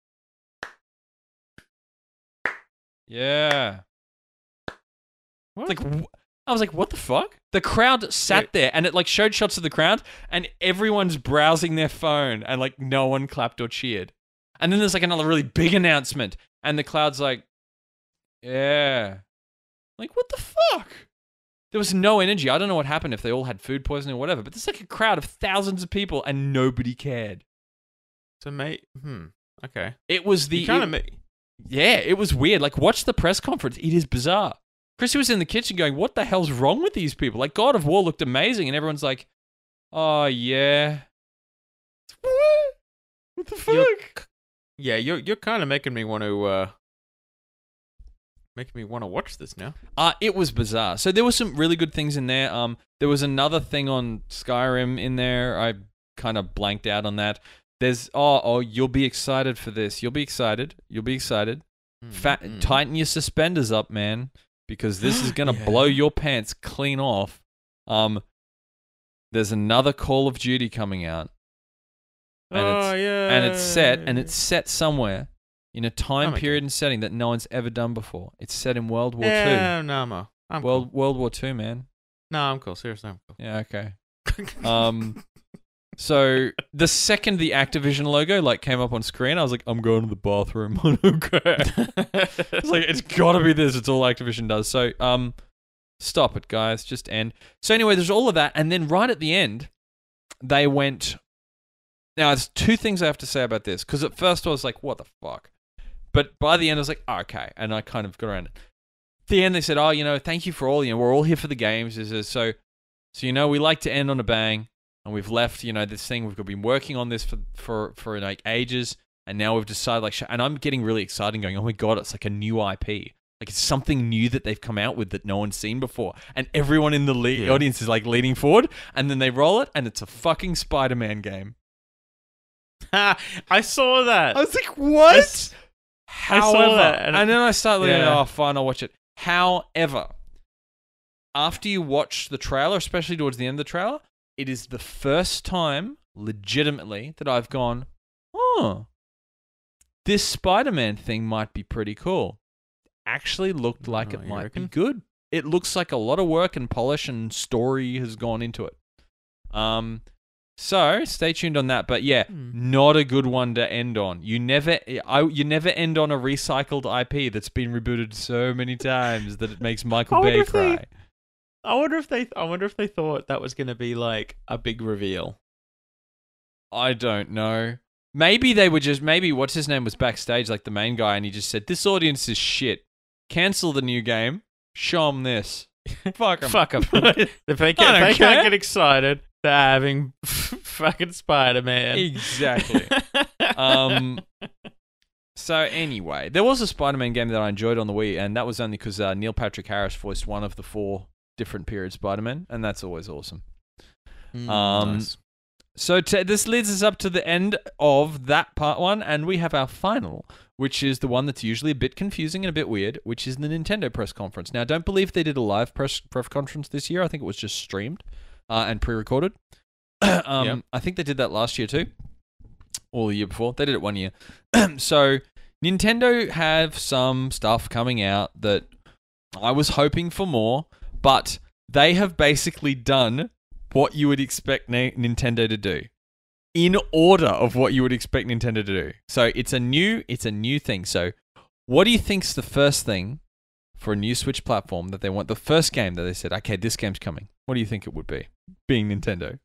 yeah what? Like I was like, what the fuck? The crowd sat Wait. there and it like showed shots of the crowd and everyone's browsing their phone and like no one clapped or cheered, and then there's like another really big announcement and the crowd's like yeah like what the fuck? There was no energy. I don't know what happened, if they all had food poisoning or whatever, but there's like a crowd of thousands of people and nobody cared. So, mate, hmm, okay. It was the... Kind of it, yeah, it was weird. Like, watch the press conference. It is bizarre. Chrissy was in the kitchen going, what the hell's wrong with these people? Like, God of War looked amazing, and everyone's like, oh, yeah. What? What the fuck? You're, yeah, you're, you're kind of making me want to... Uh... Making me want to watch this now. Uh, it was bizarre. So there were some really good things in there. Um, there was another thing on Skyrim in there. I kind of blanked out on that. There's oh oh you'll be excited for this. You'll be excited. You'll be excited. Mm-hmm. Fat, tighten your suspenders up, man, because this is gonna yeah. blow your pants clean off. Um, there's another Call of Duty coming out. And oh it's, yeah. And it's set and it's set somewhere. In a time oh period God. and setting that no one's ever done before. It's set in World War yeah, Two. No, no, I'm World cool. World War Two, man. No, I'm cool. Seriously, I'm cool. Yeah, okay. um, so the second the Activision logo like came up on screen, I was like, I'm going to the bathroom. It's like it's got to be this. It's all Activision does. So um, stop it, guys. Just end. So anyway, there's all of that, and then right at the end, they went. Now, there's two things I have to say about this because at first I was like, what the fuck. But by the end, I was like, oh, okay. And I kind of got around it. At the end, they said, oh, you know, thank you for all. You know, we're all here for the games. So, so you know, we like to end on a bang. And we've left, you know, this thing. We've been working on this for, for, for like, ages. And now we've decided, like, and I'm getting really excited going, oh, my God, it's like a new I P. Like, it's something new that they've come out with that no one's seen before. And everyone in the le- yeah. audience is, like, leaning forward. And then they roll it, and it's a fucking Spider-Man game. I saw that. I was like, what? S- However. I saw that. And, and then I started looking, yeah. oh, fine, I'll watch it. However, after you watch the trailer, especially towards the end of the trailer, it is the first time, legitimately, that I've gone, oh, this Spider-Man thing might be pretty cool. Actually looked like oh, it might be good. It looks like a lot of work and polish and story has gone into it. Um, so stay tuned on that. But yeah, mm. not a good one to end on. You never, I, you never end on a recycled I P that's been rebooted so many times that it makes Michael Bay cry. They, I wonder if they, I wonder if they thought that was going to be like a big reveal. I don't know. Maybe they were just, maybe what's his name was backstage, like the main guy, and he just said, "This audience is shit. Cancel the new game. Show them this. Fuck them. Fuck them. If they can't, they can't get excited, they're having fucking Spider-Man." Exactly. um. So anyway, there was a Spider-Man game that I enjoyed on the Wii, and that was only because uh, Neil Patrick Harris voiced one of the four different period Spider-Man, and that's always awesome. Mm, um. Nice. So t- this leads us up to the end of that part one, and we have our final, which is the one that's usually a bit confusing and a bit weird, which is the Nintendo press conference. Now, I don't believe they did a live press, press conference this year. I think it was just streamed uh, and pre-recorded. um, yep. I think they did that last year too, or the year before. They did it one year. So Nintendo have some stuff coming out that I was hoping for more, but they have basically done what you would expect na- Nintendo to do, in order of what you would expect Nintendo to do. So it's a new, it's a new thing. So what do you think's the first thing for a new Switch platform that they want? The first game that they said, okay, this game's coming. What do you think it would be? Being Nintendo,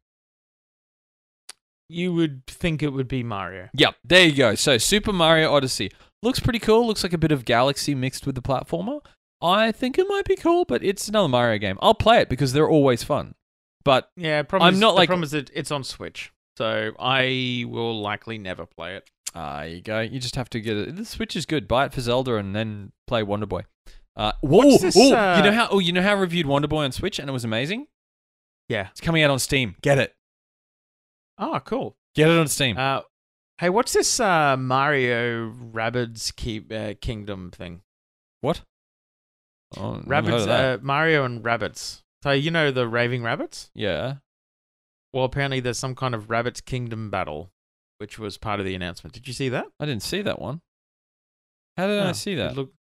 you would think it would be Mario. Yep, there you go. So Super Mario Odyssey looks pretty cool. Looks like a bit of Galaxy mixed with the platformer. I think it might be cool, but it's another Mario game. I'll play it because they're always fun. But yeah, I'm is, not like. The problem is that it's on Switch, so I will likely never play it. Ah, uh, you go. You just have to get it. The Switch is good. Buy it for Zelda and then play Wonder Boy. Uh, whoa! This, ooh, uh... You know how? Oh, you know how I reviewed Wonder Boy on Switch and it was amazing. Yeah, it's coming out on Steam. Get it. Oh, cool. Get it on Steam. Uh, hey, what's this uh, Mario Rabbids Keep, uh, Kingdom thing? What? Oh, Rabbids, uh, Mario and Rabbids. So, you know the Raving Rabbits? Yeah. Well, apparently there's some kind of Rabbit's Kingdom battle, which was part of the announcement. Did you see that? I didn't see that one. How did oh, I see that? Looked...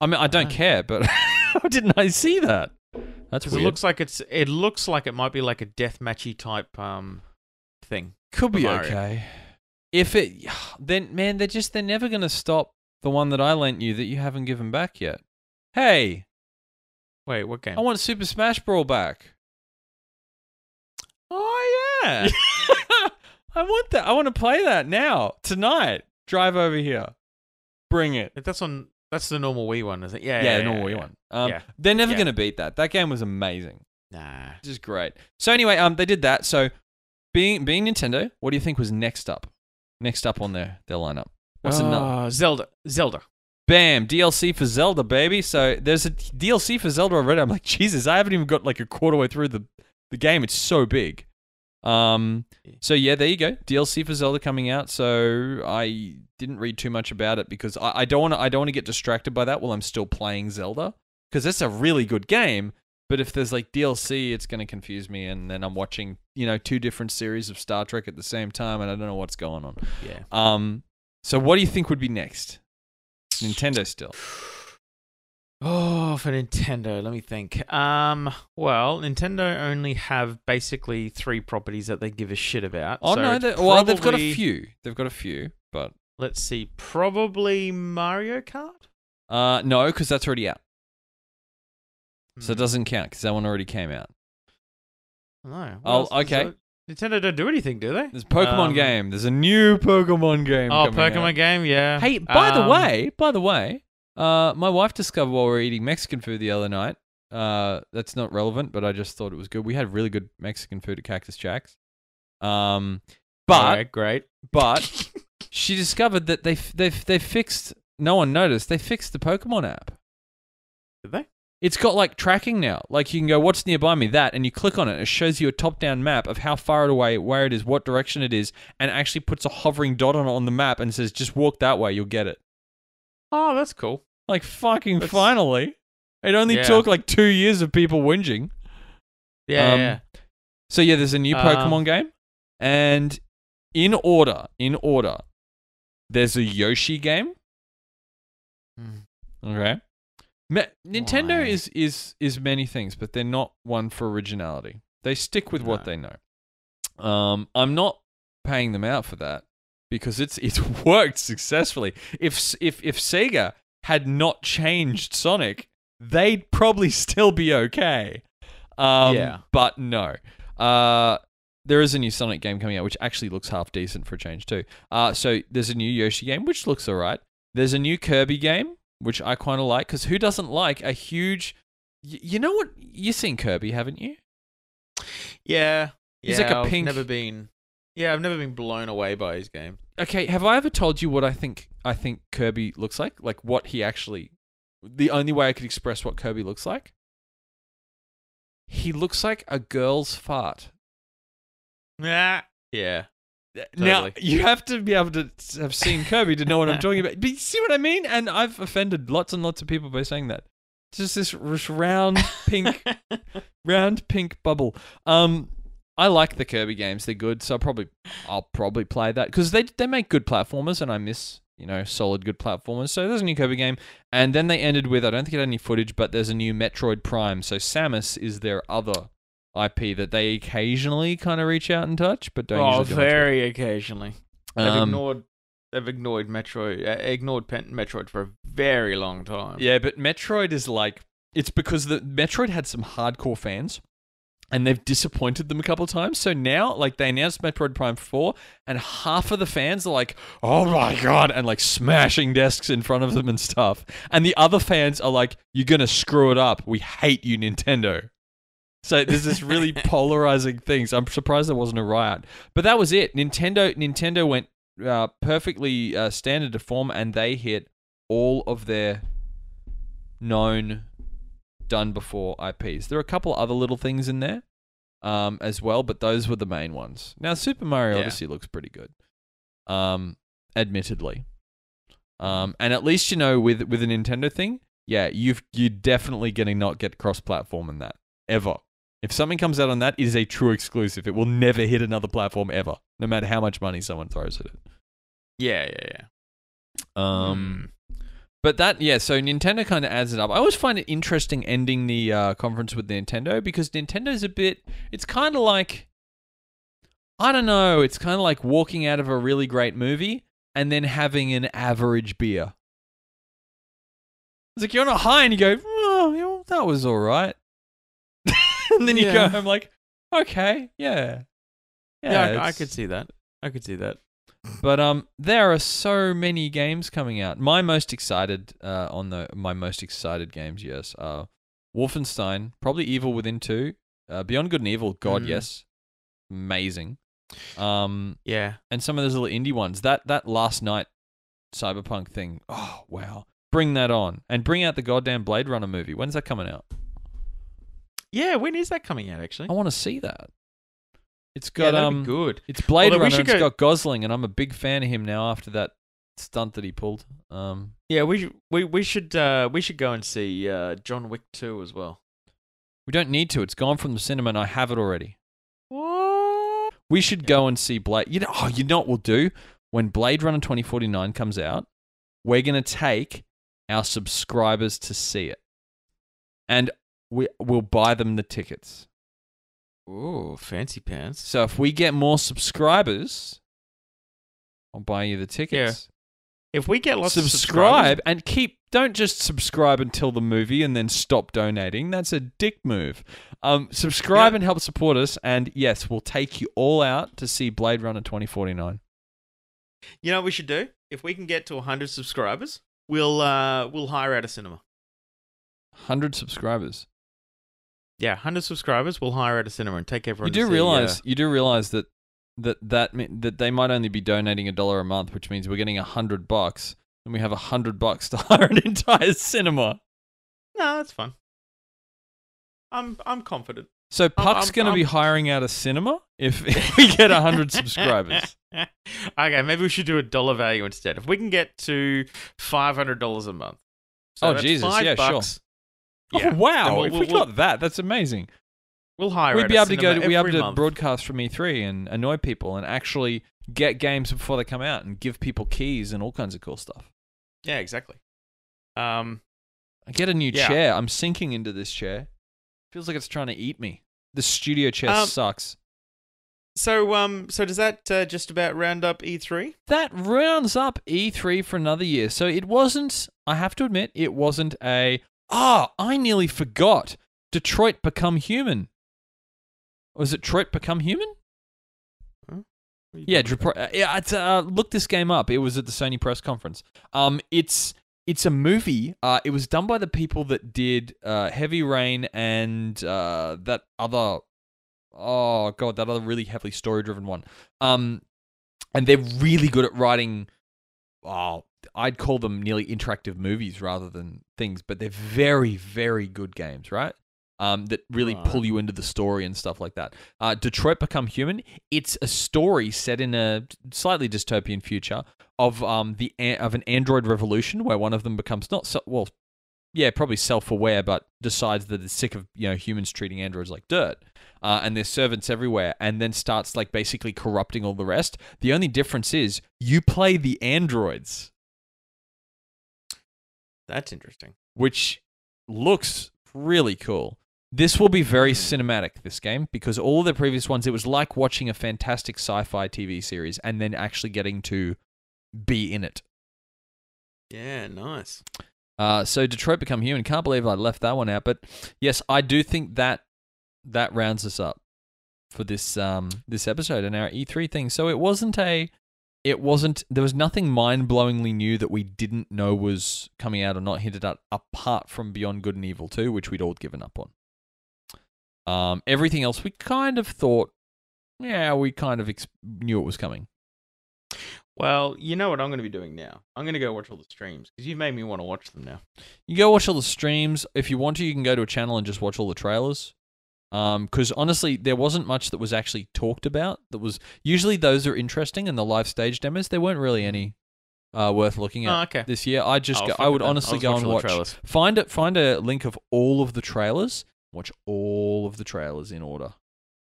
I mean, I don't I... care, but how didn't I see that? That's weird. It looks like it's. It looks like it might be like a deathmatchy type um thing. Could be Mario. Okay. If it, then man, they're just they're never gonna stop the one that I lent you that you haven't given back yet. Hey. Wait, what game? I want Super Smash Brawl back. Oh, yeah. I want that. I want to play that now. Tonight. Drive over here. Bring it. That's on. That's the normal Wii one, isn't it? Yeah, yeah, yeah the normal yeah, Wii yeah. one. Um, yeah. They're never yeah. going to beat that. That game was amazing. Nah. Just great. So, anyway, um, they did that. So, being being Nintendo, what do you think was next up? Next up on their, their lineup? What's oh, another? Zelda. Zelda. Bam, D L C for Zelda, baby. So there's a D L C for Zelda already. I'm like, Jesus, I haven't even got like a quarter way through the, the game. It's so big. Um, so yeah, there you go. D L C for Zelda coming out. So I didn't read too much about it because I, I don't want to. I don't want to get distracted by that while I'm still playing Zelda because that's a really good game. But if there's like D L C, it's going to confuse me, and then I'm watching you know two different series of Star Trek at the same time, and I don't know what's going on. Yeah. Um. So what do you think would be next? Nintendo still. Oh, for Nintendo, let me think. Um, well, Nintendo only have basically three properties that they give a shit about. Oh so no, they, probably, well they've got a few. They've got a few, but let's see. Probably Mario Kart. Uh, no, because that's already out, mm. so it doesn't count because that one already came out. No. Oh, okay. That? Nintendo don't do anything, do they? There's a Pokemon um, game. There's a new Pokemon game. Oh, Pokemon out. game, yeah. Hey, by um, the way, by the way, uh, my wife discovered while we were eating Mexican food the other night. Uh, that's not relevant, but I just thought it was good. We had really good Mexican food at Cactus Jack's. Um, but yeah, great. But she discovered that they they they fixed. No one noticed. They fixed the Pokemon app. Did they? It's got like tracking now. Like you can go, what's nearby me? That, and you click on it. It shows you a top-down map of how far it away, where it is, what direction it is, and actually puts a hovering dot on it on the map and says, just walk that way, you'll get it. Oh, that's cool. Like fucking that's... finally. It only yeah. took like two years of people whinging. Yeah, um, yeah. So yeah, there's a new Pokemon um... game, and in order, in order, there's a Yoshi game. Mm. Okay. Ma- Nintendo Why? is is is many things, but they're not one for originality. They stick with no. what they know. Um, I'm not paying them out for that because it's it's worked successfully. If if if Sega had not changed Sonic, they'd probably still be okay. Um, yeah. But no. Uh, there is a new Sonic game coming out, which actually looks half decent for a change too. Uh, so there's a new Yoshi game, which looks alright. There's a new Kirby game, which I kind of like, because who doesn't like a huge... Y- you know what? You've seen Kirby, haven't you? Yeah. He's yeah, like a I've pink... never been... Yeah, I've never been blown away by his game. Okay, have I ever told you what I think I think Kirby looks like? Like, what he actually... The only way I could express what Kirby looks like? He looks like a girl's fart. Nah. Yeah. Totally. Now, you have to be able to have seen Kirby to know what I'm talking about. But you see what I mean? And I've offended lots and lots of people by saying that. Just this round pink round pink bubble. Um, I like the Kirby games. They're good. So I'll probably, I'll probably play that. Because they, they make good platformers and I miss, you know, solid good platformers. So there's a new Kirby game. And then they ended with, I don't think it had any footage, but there's a new Metroid Prime. So Samus is their other I P that they occasionally kind of reach out and touch, but don't oh, usually do it. Oh, very occasionally. They've um, ignored they've ignored Metroid, uh, ignored Pen- Metroid for a very long time. Yeah, but Metroid is like, it's because the Metroid had some hardcore fans and they've disappointed them a couple of times. So now, like, they announced Metroid Prime four and half of the fans are like, oh my God, and like smashing desks in front of them and stuff. And the other fans are like, you're going to screw it up. We hate you, Nintendo. So there's this really polarizing thing. So I'm surprised there wasn't a riot. But that was it. Nintendo Nintendo went uh, perfectly uh, standard to form, and they hit all of their known, done-before I Ps. There are a couple other little things in there um, as well, but those were the main ones. Now, Super Mario yeah. Odyssey looks pretty good, um, admittedly. Um, and at least, you know, with with a Nintendo thing, yeah, you've, you're definitely going to not get cross-platform in that, ever. If something comes out on that, it is a true exclusive. It will never hit another platform ever, no matter how much money someone throws at it. Yeah, yeah, yeah. Um, mm. But that, yeah, so Nintendo kind of adds it up. I always find it interesting ending the uh, conference with Nintendo, because Nintendo's a bit, it's kind of like, I don't know, it's kind of like walking out of a really great movie and then having an average beer. It's like, you're on a high and you go, oh, you know, that was all right. And then you yeah. go home like, okay, yeah. Yeah, yeah I, I could see that. I could see that. But um, there are so many games coming out. My most excited uh, on the my most excited games, yes, are Wolfenstein, probably Evil Within two, uh, Beyond Good and Evil, God, mm. yes. Amazing. Um, yeah. And some of those little indie ones. That that Last Night cyberpunk thing, oh, wow. Bring that on. And bring out the goddamn Blade Runner movie. When's that coming out? Yeah, when is that coming out, actually? I want to see that. It's got, yeah, that'd um, be good. It's Blade Although Runner, and go- it's got Gosling, and I'm a big fan of him now after that stunt that he pulled. Um, yeah, we we we should uh, we should go and see uh, John Wick two as well. We don't need to. It's gone from the cinema, and I have it already. What? We should yeah. go and see Blade. You know, oh, you know what we'll do? When Blade Runner twenty forty-nine comes out, we're going to take our subscribers to see it. And... We, we'll buy them the tickets. Ooh, fancy pants. So if we get more subscribers, I'll buy you the tickets. Yeah. If we get lots subscribe of subscribers. Subscribe and keep... Don't just subscribe until the movie and then stop donating. That's a dick move. Um, subscribe yeah. and help support us. And yes, we'll take you all out to see Blade Runner twenty forty-nine. You know what we should do? If we can get to one hundred subscribers, we'll uh, we'll hire out a cinema. one hundred subscribers. Yeah, one hundred subscribers. We'll hire at a cinema and take everyone. You do to realize see, uh, you do realize that that that that they might only be donating a dollar a month, which means we're getting a hundred bucks, and we have a hundred bucks to hire an entire cinema. No, that's fun. I'm I'm confident. So Puck's going to be hiring out a cinema if, if we get one hundred subscribers. Okay, maybe we should do a dollar value instead. If we can get to five hundred dollars a month. So oh, Jesus. Yeah, bucks. Sure. Yeah. Oh, wow. We'll, if we we'll, got we'll, that, that's amazing. We'll hire We'd be able to go. We'd be able to month. broadcast from E three and annoy people and actually get games before they come out and give people keys and all kinds of cool stuff. Yeah, exactly. Um, I get a new yeah. chair. I'm sinking into this chair. Feels like it's trying to eat me. The studio chair um, sucks. So, um, so does that uh, just about round up E three? That rounds up E three for another year. So it wasn't. I have to admit, it wasn't a. Ah, oh, I nearly forgot. Detroit Become Human. Was it Detroit Become Human? Huh? Yeah, Depro- yeah. It's, uh, look this game up. It was at the Sony press conference. Um, it's. It's a movie. Uh, it was done by the people that did uh, Heavy Rain and uh, that other... Oh, God, that other really heavily story-driven one. Um, and they're really good at writing... Oh, I'd call them nearly interactive movies rather than things, but they're very, very good games, right? Um, that really oh. pull you into the story and stuff like that. Uh, Detroit Become Human, it's a story set in a slightly dystopian future of um the of an android revolution where one of them becomes not so well, yeah, probably self-aware, but decides that it's sick of you know humans treating androids like dirt, uh, and their servants everywhere, and then starts like basically corrupting all the rest. The only difference is you play the androids. That's interesting. Which looks really cool. This will be very cinematic, this game, because all of the previous ones, it was like watching a fantastic sci-fi T V series and then actually getting to be in it. Yeah, nice. Uh, so Detroit Become Human. Can't believe I left that one out. But yes, I do think that that rounds us up for this um this episode and our E three thing. So it wasn't a, it wasn't, there was nothing mind-blowingly new that we didn't know was coming out or not hinted at apart from Beyond Good and Evil two, which we'd all given up on. Um, everything else we kind of thought, yeah, we kind of ex- knew it was coming. Well, you know what I'm going to be doing now? I'm going to go watch all the streams, because you've made me want to watch them now. You go watch all the streams. If you want to, you can go to a channel and just watch all the trailers. Because um, honestly, there wasn't much that was actually talked about. That was Usually those are interesting, and the live stage demos, there weren't really any uh, worth looking at oh, okay. this year. I just go, I would honestly go and watch. watch find, it, find a link of all of the trailers. Watch all of the trailers in order.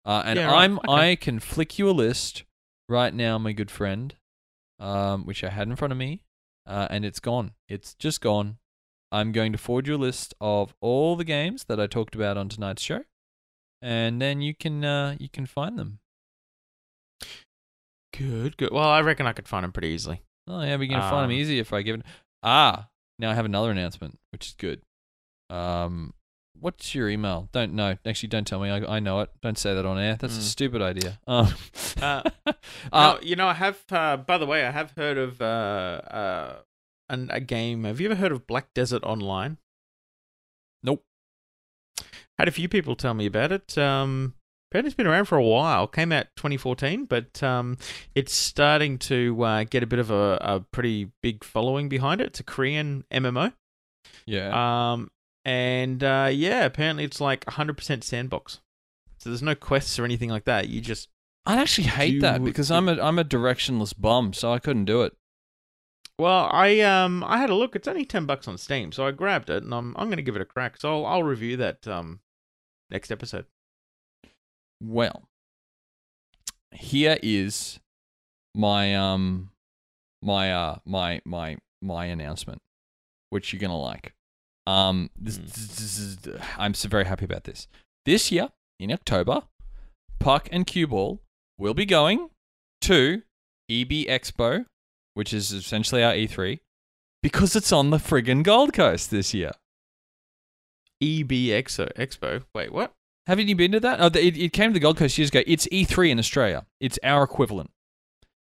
Uh, and yeah, right. I'm, okay. I can flick you a list right now, my good friend. Um, which I had in front of me, uh, and it's gone. It's just gone. I'm going to forward you a list of all the games that I talked about on tonight's show, and then you can uh, you can find them. Good, good. Well, I reckon I could find them pretty easily. Oh yeah, we're gonna um, find them easy if I give it. Ah, now I have another announcement, which is good. Um, what's your email? Don't know. Actually, don't tell me. I I know it. Don't say that on air. That's mm. a stupid idea. Um. uh, Uh, no, you know, I have, uh, by the way, I have heard of uh, uh, an, a game. Have you ever heard of Black Desert Online? Nope. Had a few people tell me about it. Um, apparently it's been around for a while. Came out twenty fourteen, but um, it's starting to uh, get a bit of a, a pretty big following behind it. It's a Korean M M O. Yeah. Um, and uh, yeah, apparently it's like one hundred percent sandbox. So there's no quests or anything like that. You just... I'd actually hate you, that because I'm a I'm a directionless bum, so I couldn't do it. Well, I um I had a look. It's only ten bucks on Steam, so I grabbed it, and I'm I'm going to give it a crack. So I'll I'll review that um next episode. Well, here is my um my uh my my my announcement, which you're gonna like. Um, this, mm. this is, I'm so very happy about this. This year in October, Puck and Cue Ball we'll be going to E B Expo, which is essentially our E three, because it's on the friggin' Gold Coast this year. E B Expo? Wait, what? Haven't you been to that? Oh, it, it came to the Gold Coast years ago. It's E three in Australia. It's our equivalent.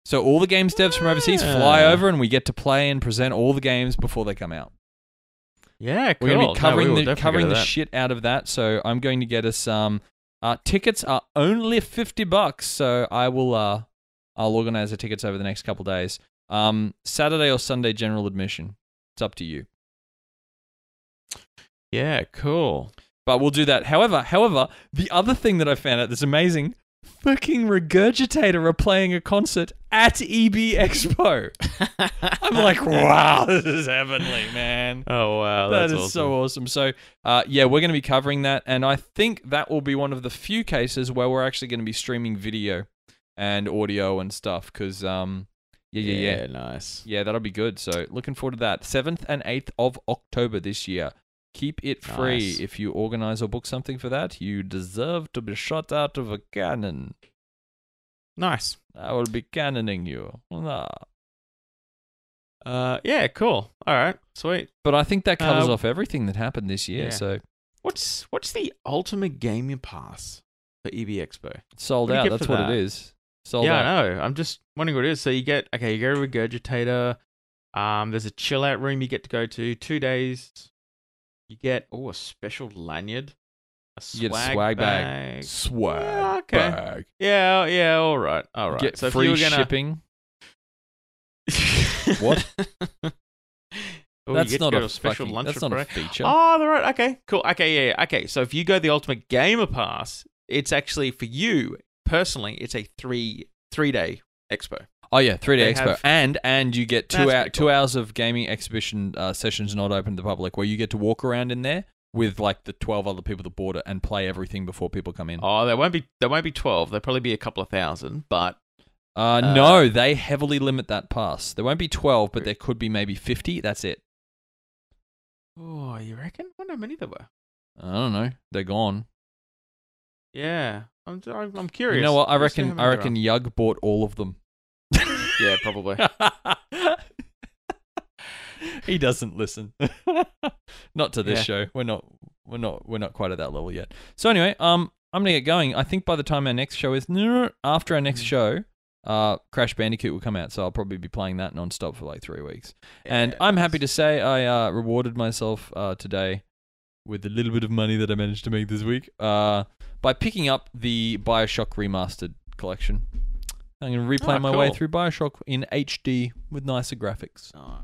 So all the games devs from overseas fly over and we get to play and present all the games before they come out. Yeah, cool. We're going to be covering no, the, covering the shit out of that, so I'm going to get us... Um, Uh, tickets are only fifty bucks, so I will uh, I'll organize the tickets over the next couple of days. Um, Saturday or Sunday general admission. It's up to you. Yeah, cool. But we'll do that. However, however, the other thing that I found out that's amazing, fucking Regurgitator are playing a concert at E B Expo. I'm like, wow, this is heavenly, man. Oh, wow. That's that is awesome. so awesome. So, uh, yeah, we're going to be covering that. And I think that will be one of the few cases where we're actually going to be streaming video and audio and stuff. Because, um, yeah, yeah, yeah, yeah. Nice. Yeah, that'll be good. So, looking forward to that. seventh and eighth of October this year. Keep it free. Nice. If you organize or book something for that, you deserve to be shot out of a cannon. Nice. I will be cannoning you. Nah. Uh, yeah, cool. All right, sweet. But I think that covers uh, off everything that happened this year. Yeah. So, what's what's the ultimate gaming pass for E B Expo? It's sold what out. That's what that? it is. Sold yeah, out. I know. I'm just wondering what it is. So you get okay. You get a regurgitator. Um, there's a chill out room you get to go to. Two days. You get, oh, a special lanyard. A swag, you get a swag bag. bag. Swag yeah, okay. bag. Yeah, yeah, all right. All right. Get so free if you were gonna... shipping. What? Ooh, that's not a, a special fucking, lunch that's not a feature. Oh, all right. Okay, cool. Okay, yeah, yeah. Okay, so if you go the Ultimate Gamer Pass, it's actually, for you personally, it's a three three-day expo. Oh, yeah, three-day expo. Have, and and you get two hour, two cool. hours of gaming exhibition uh, sessions not open to the public, where you get to walk around in there with, like, the twelve other people that bought it and play everything before people come in. Oh, there won't be there won't be twelve. There'll probably be a couple of thousand, but... Uh, uh, no, they heavily limit that pass. There won't be twelve, but there could be maybe fifty. That's it. Oh, you reckon? I wonder how many there were. I don't know. They're gone. Yeah. I'm I'm curious. You know what? I reckon, I reckon Yug bought all of them. Yeah, probably. He doesn't listen. Not to this yeah. show. We're not we're not we're not quite at that level yet. So anyway, um I'm gonna get going. I think by the time our next show is after our next show, uh Crash Bandicoot will come out, so I'll probably be playing that nonstop for like three weeks. Yeah, and I'm happy to say I uh rewarded myself uh today with a little bit of money that I managed to make this week, uh by picking up the BioShock Remastered collection. I'm going to replay oh, my cool. way through BioShock in H D with nicer graphics. Oh.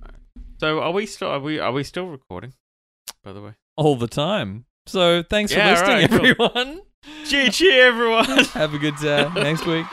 So are we still are we are we still recording? By the way, all the time. So thanks yeah, for listening, right, everyone. Cool. G G, everyone. Have a good day. Next week.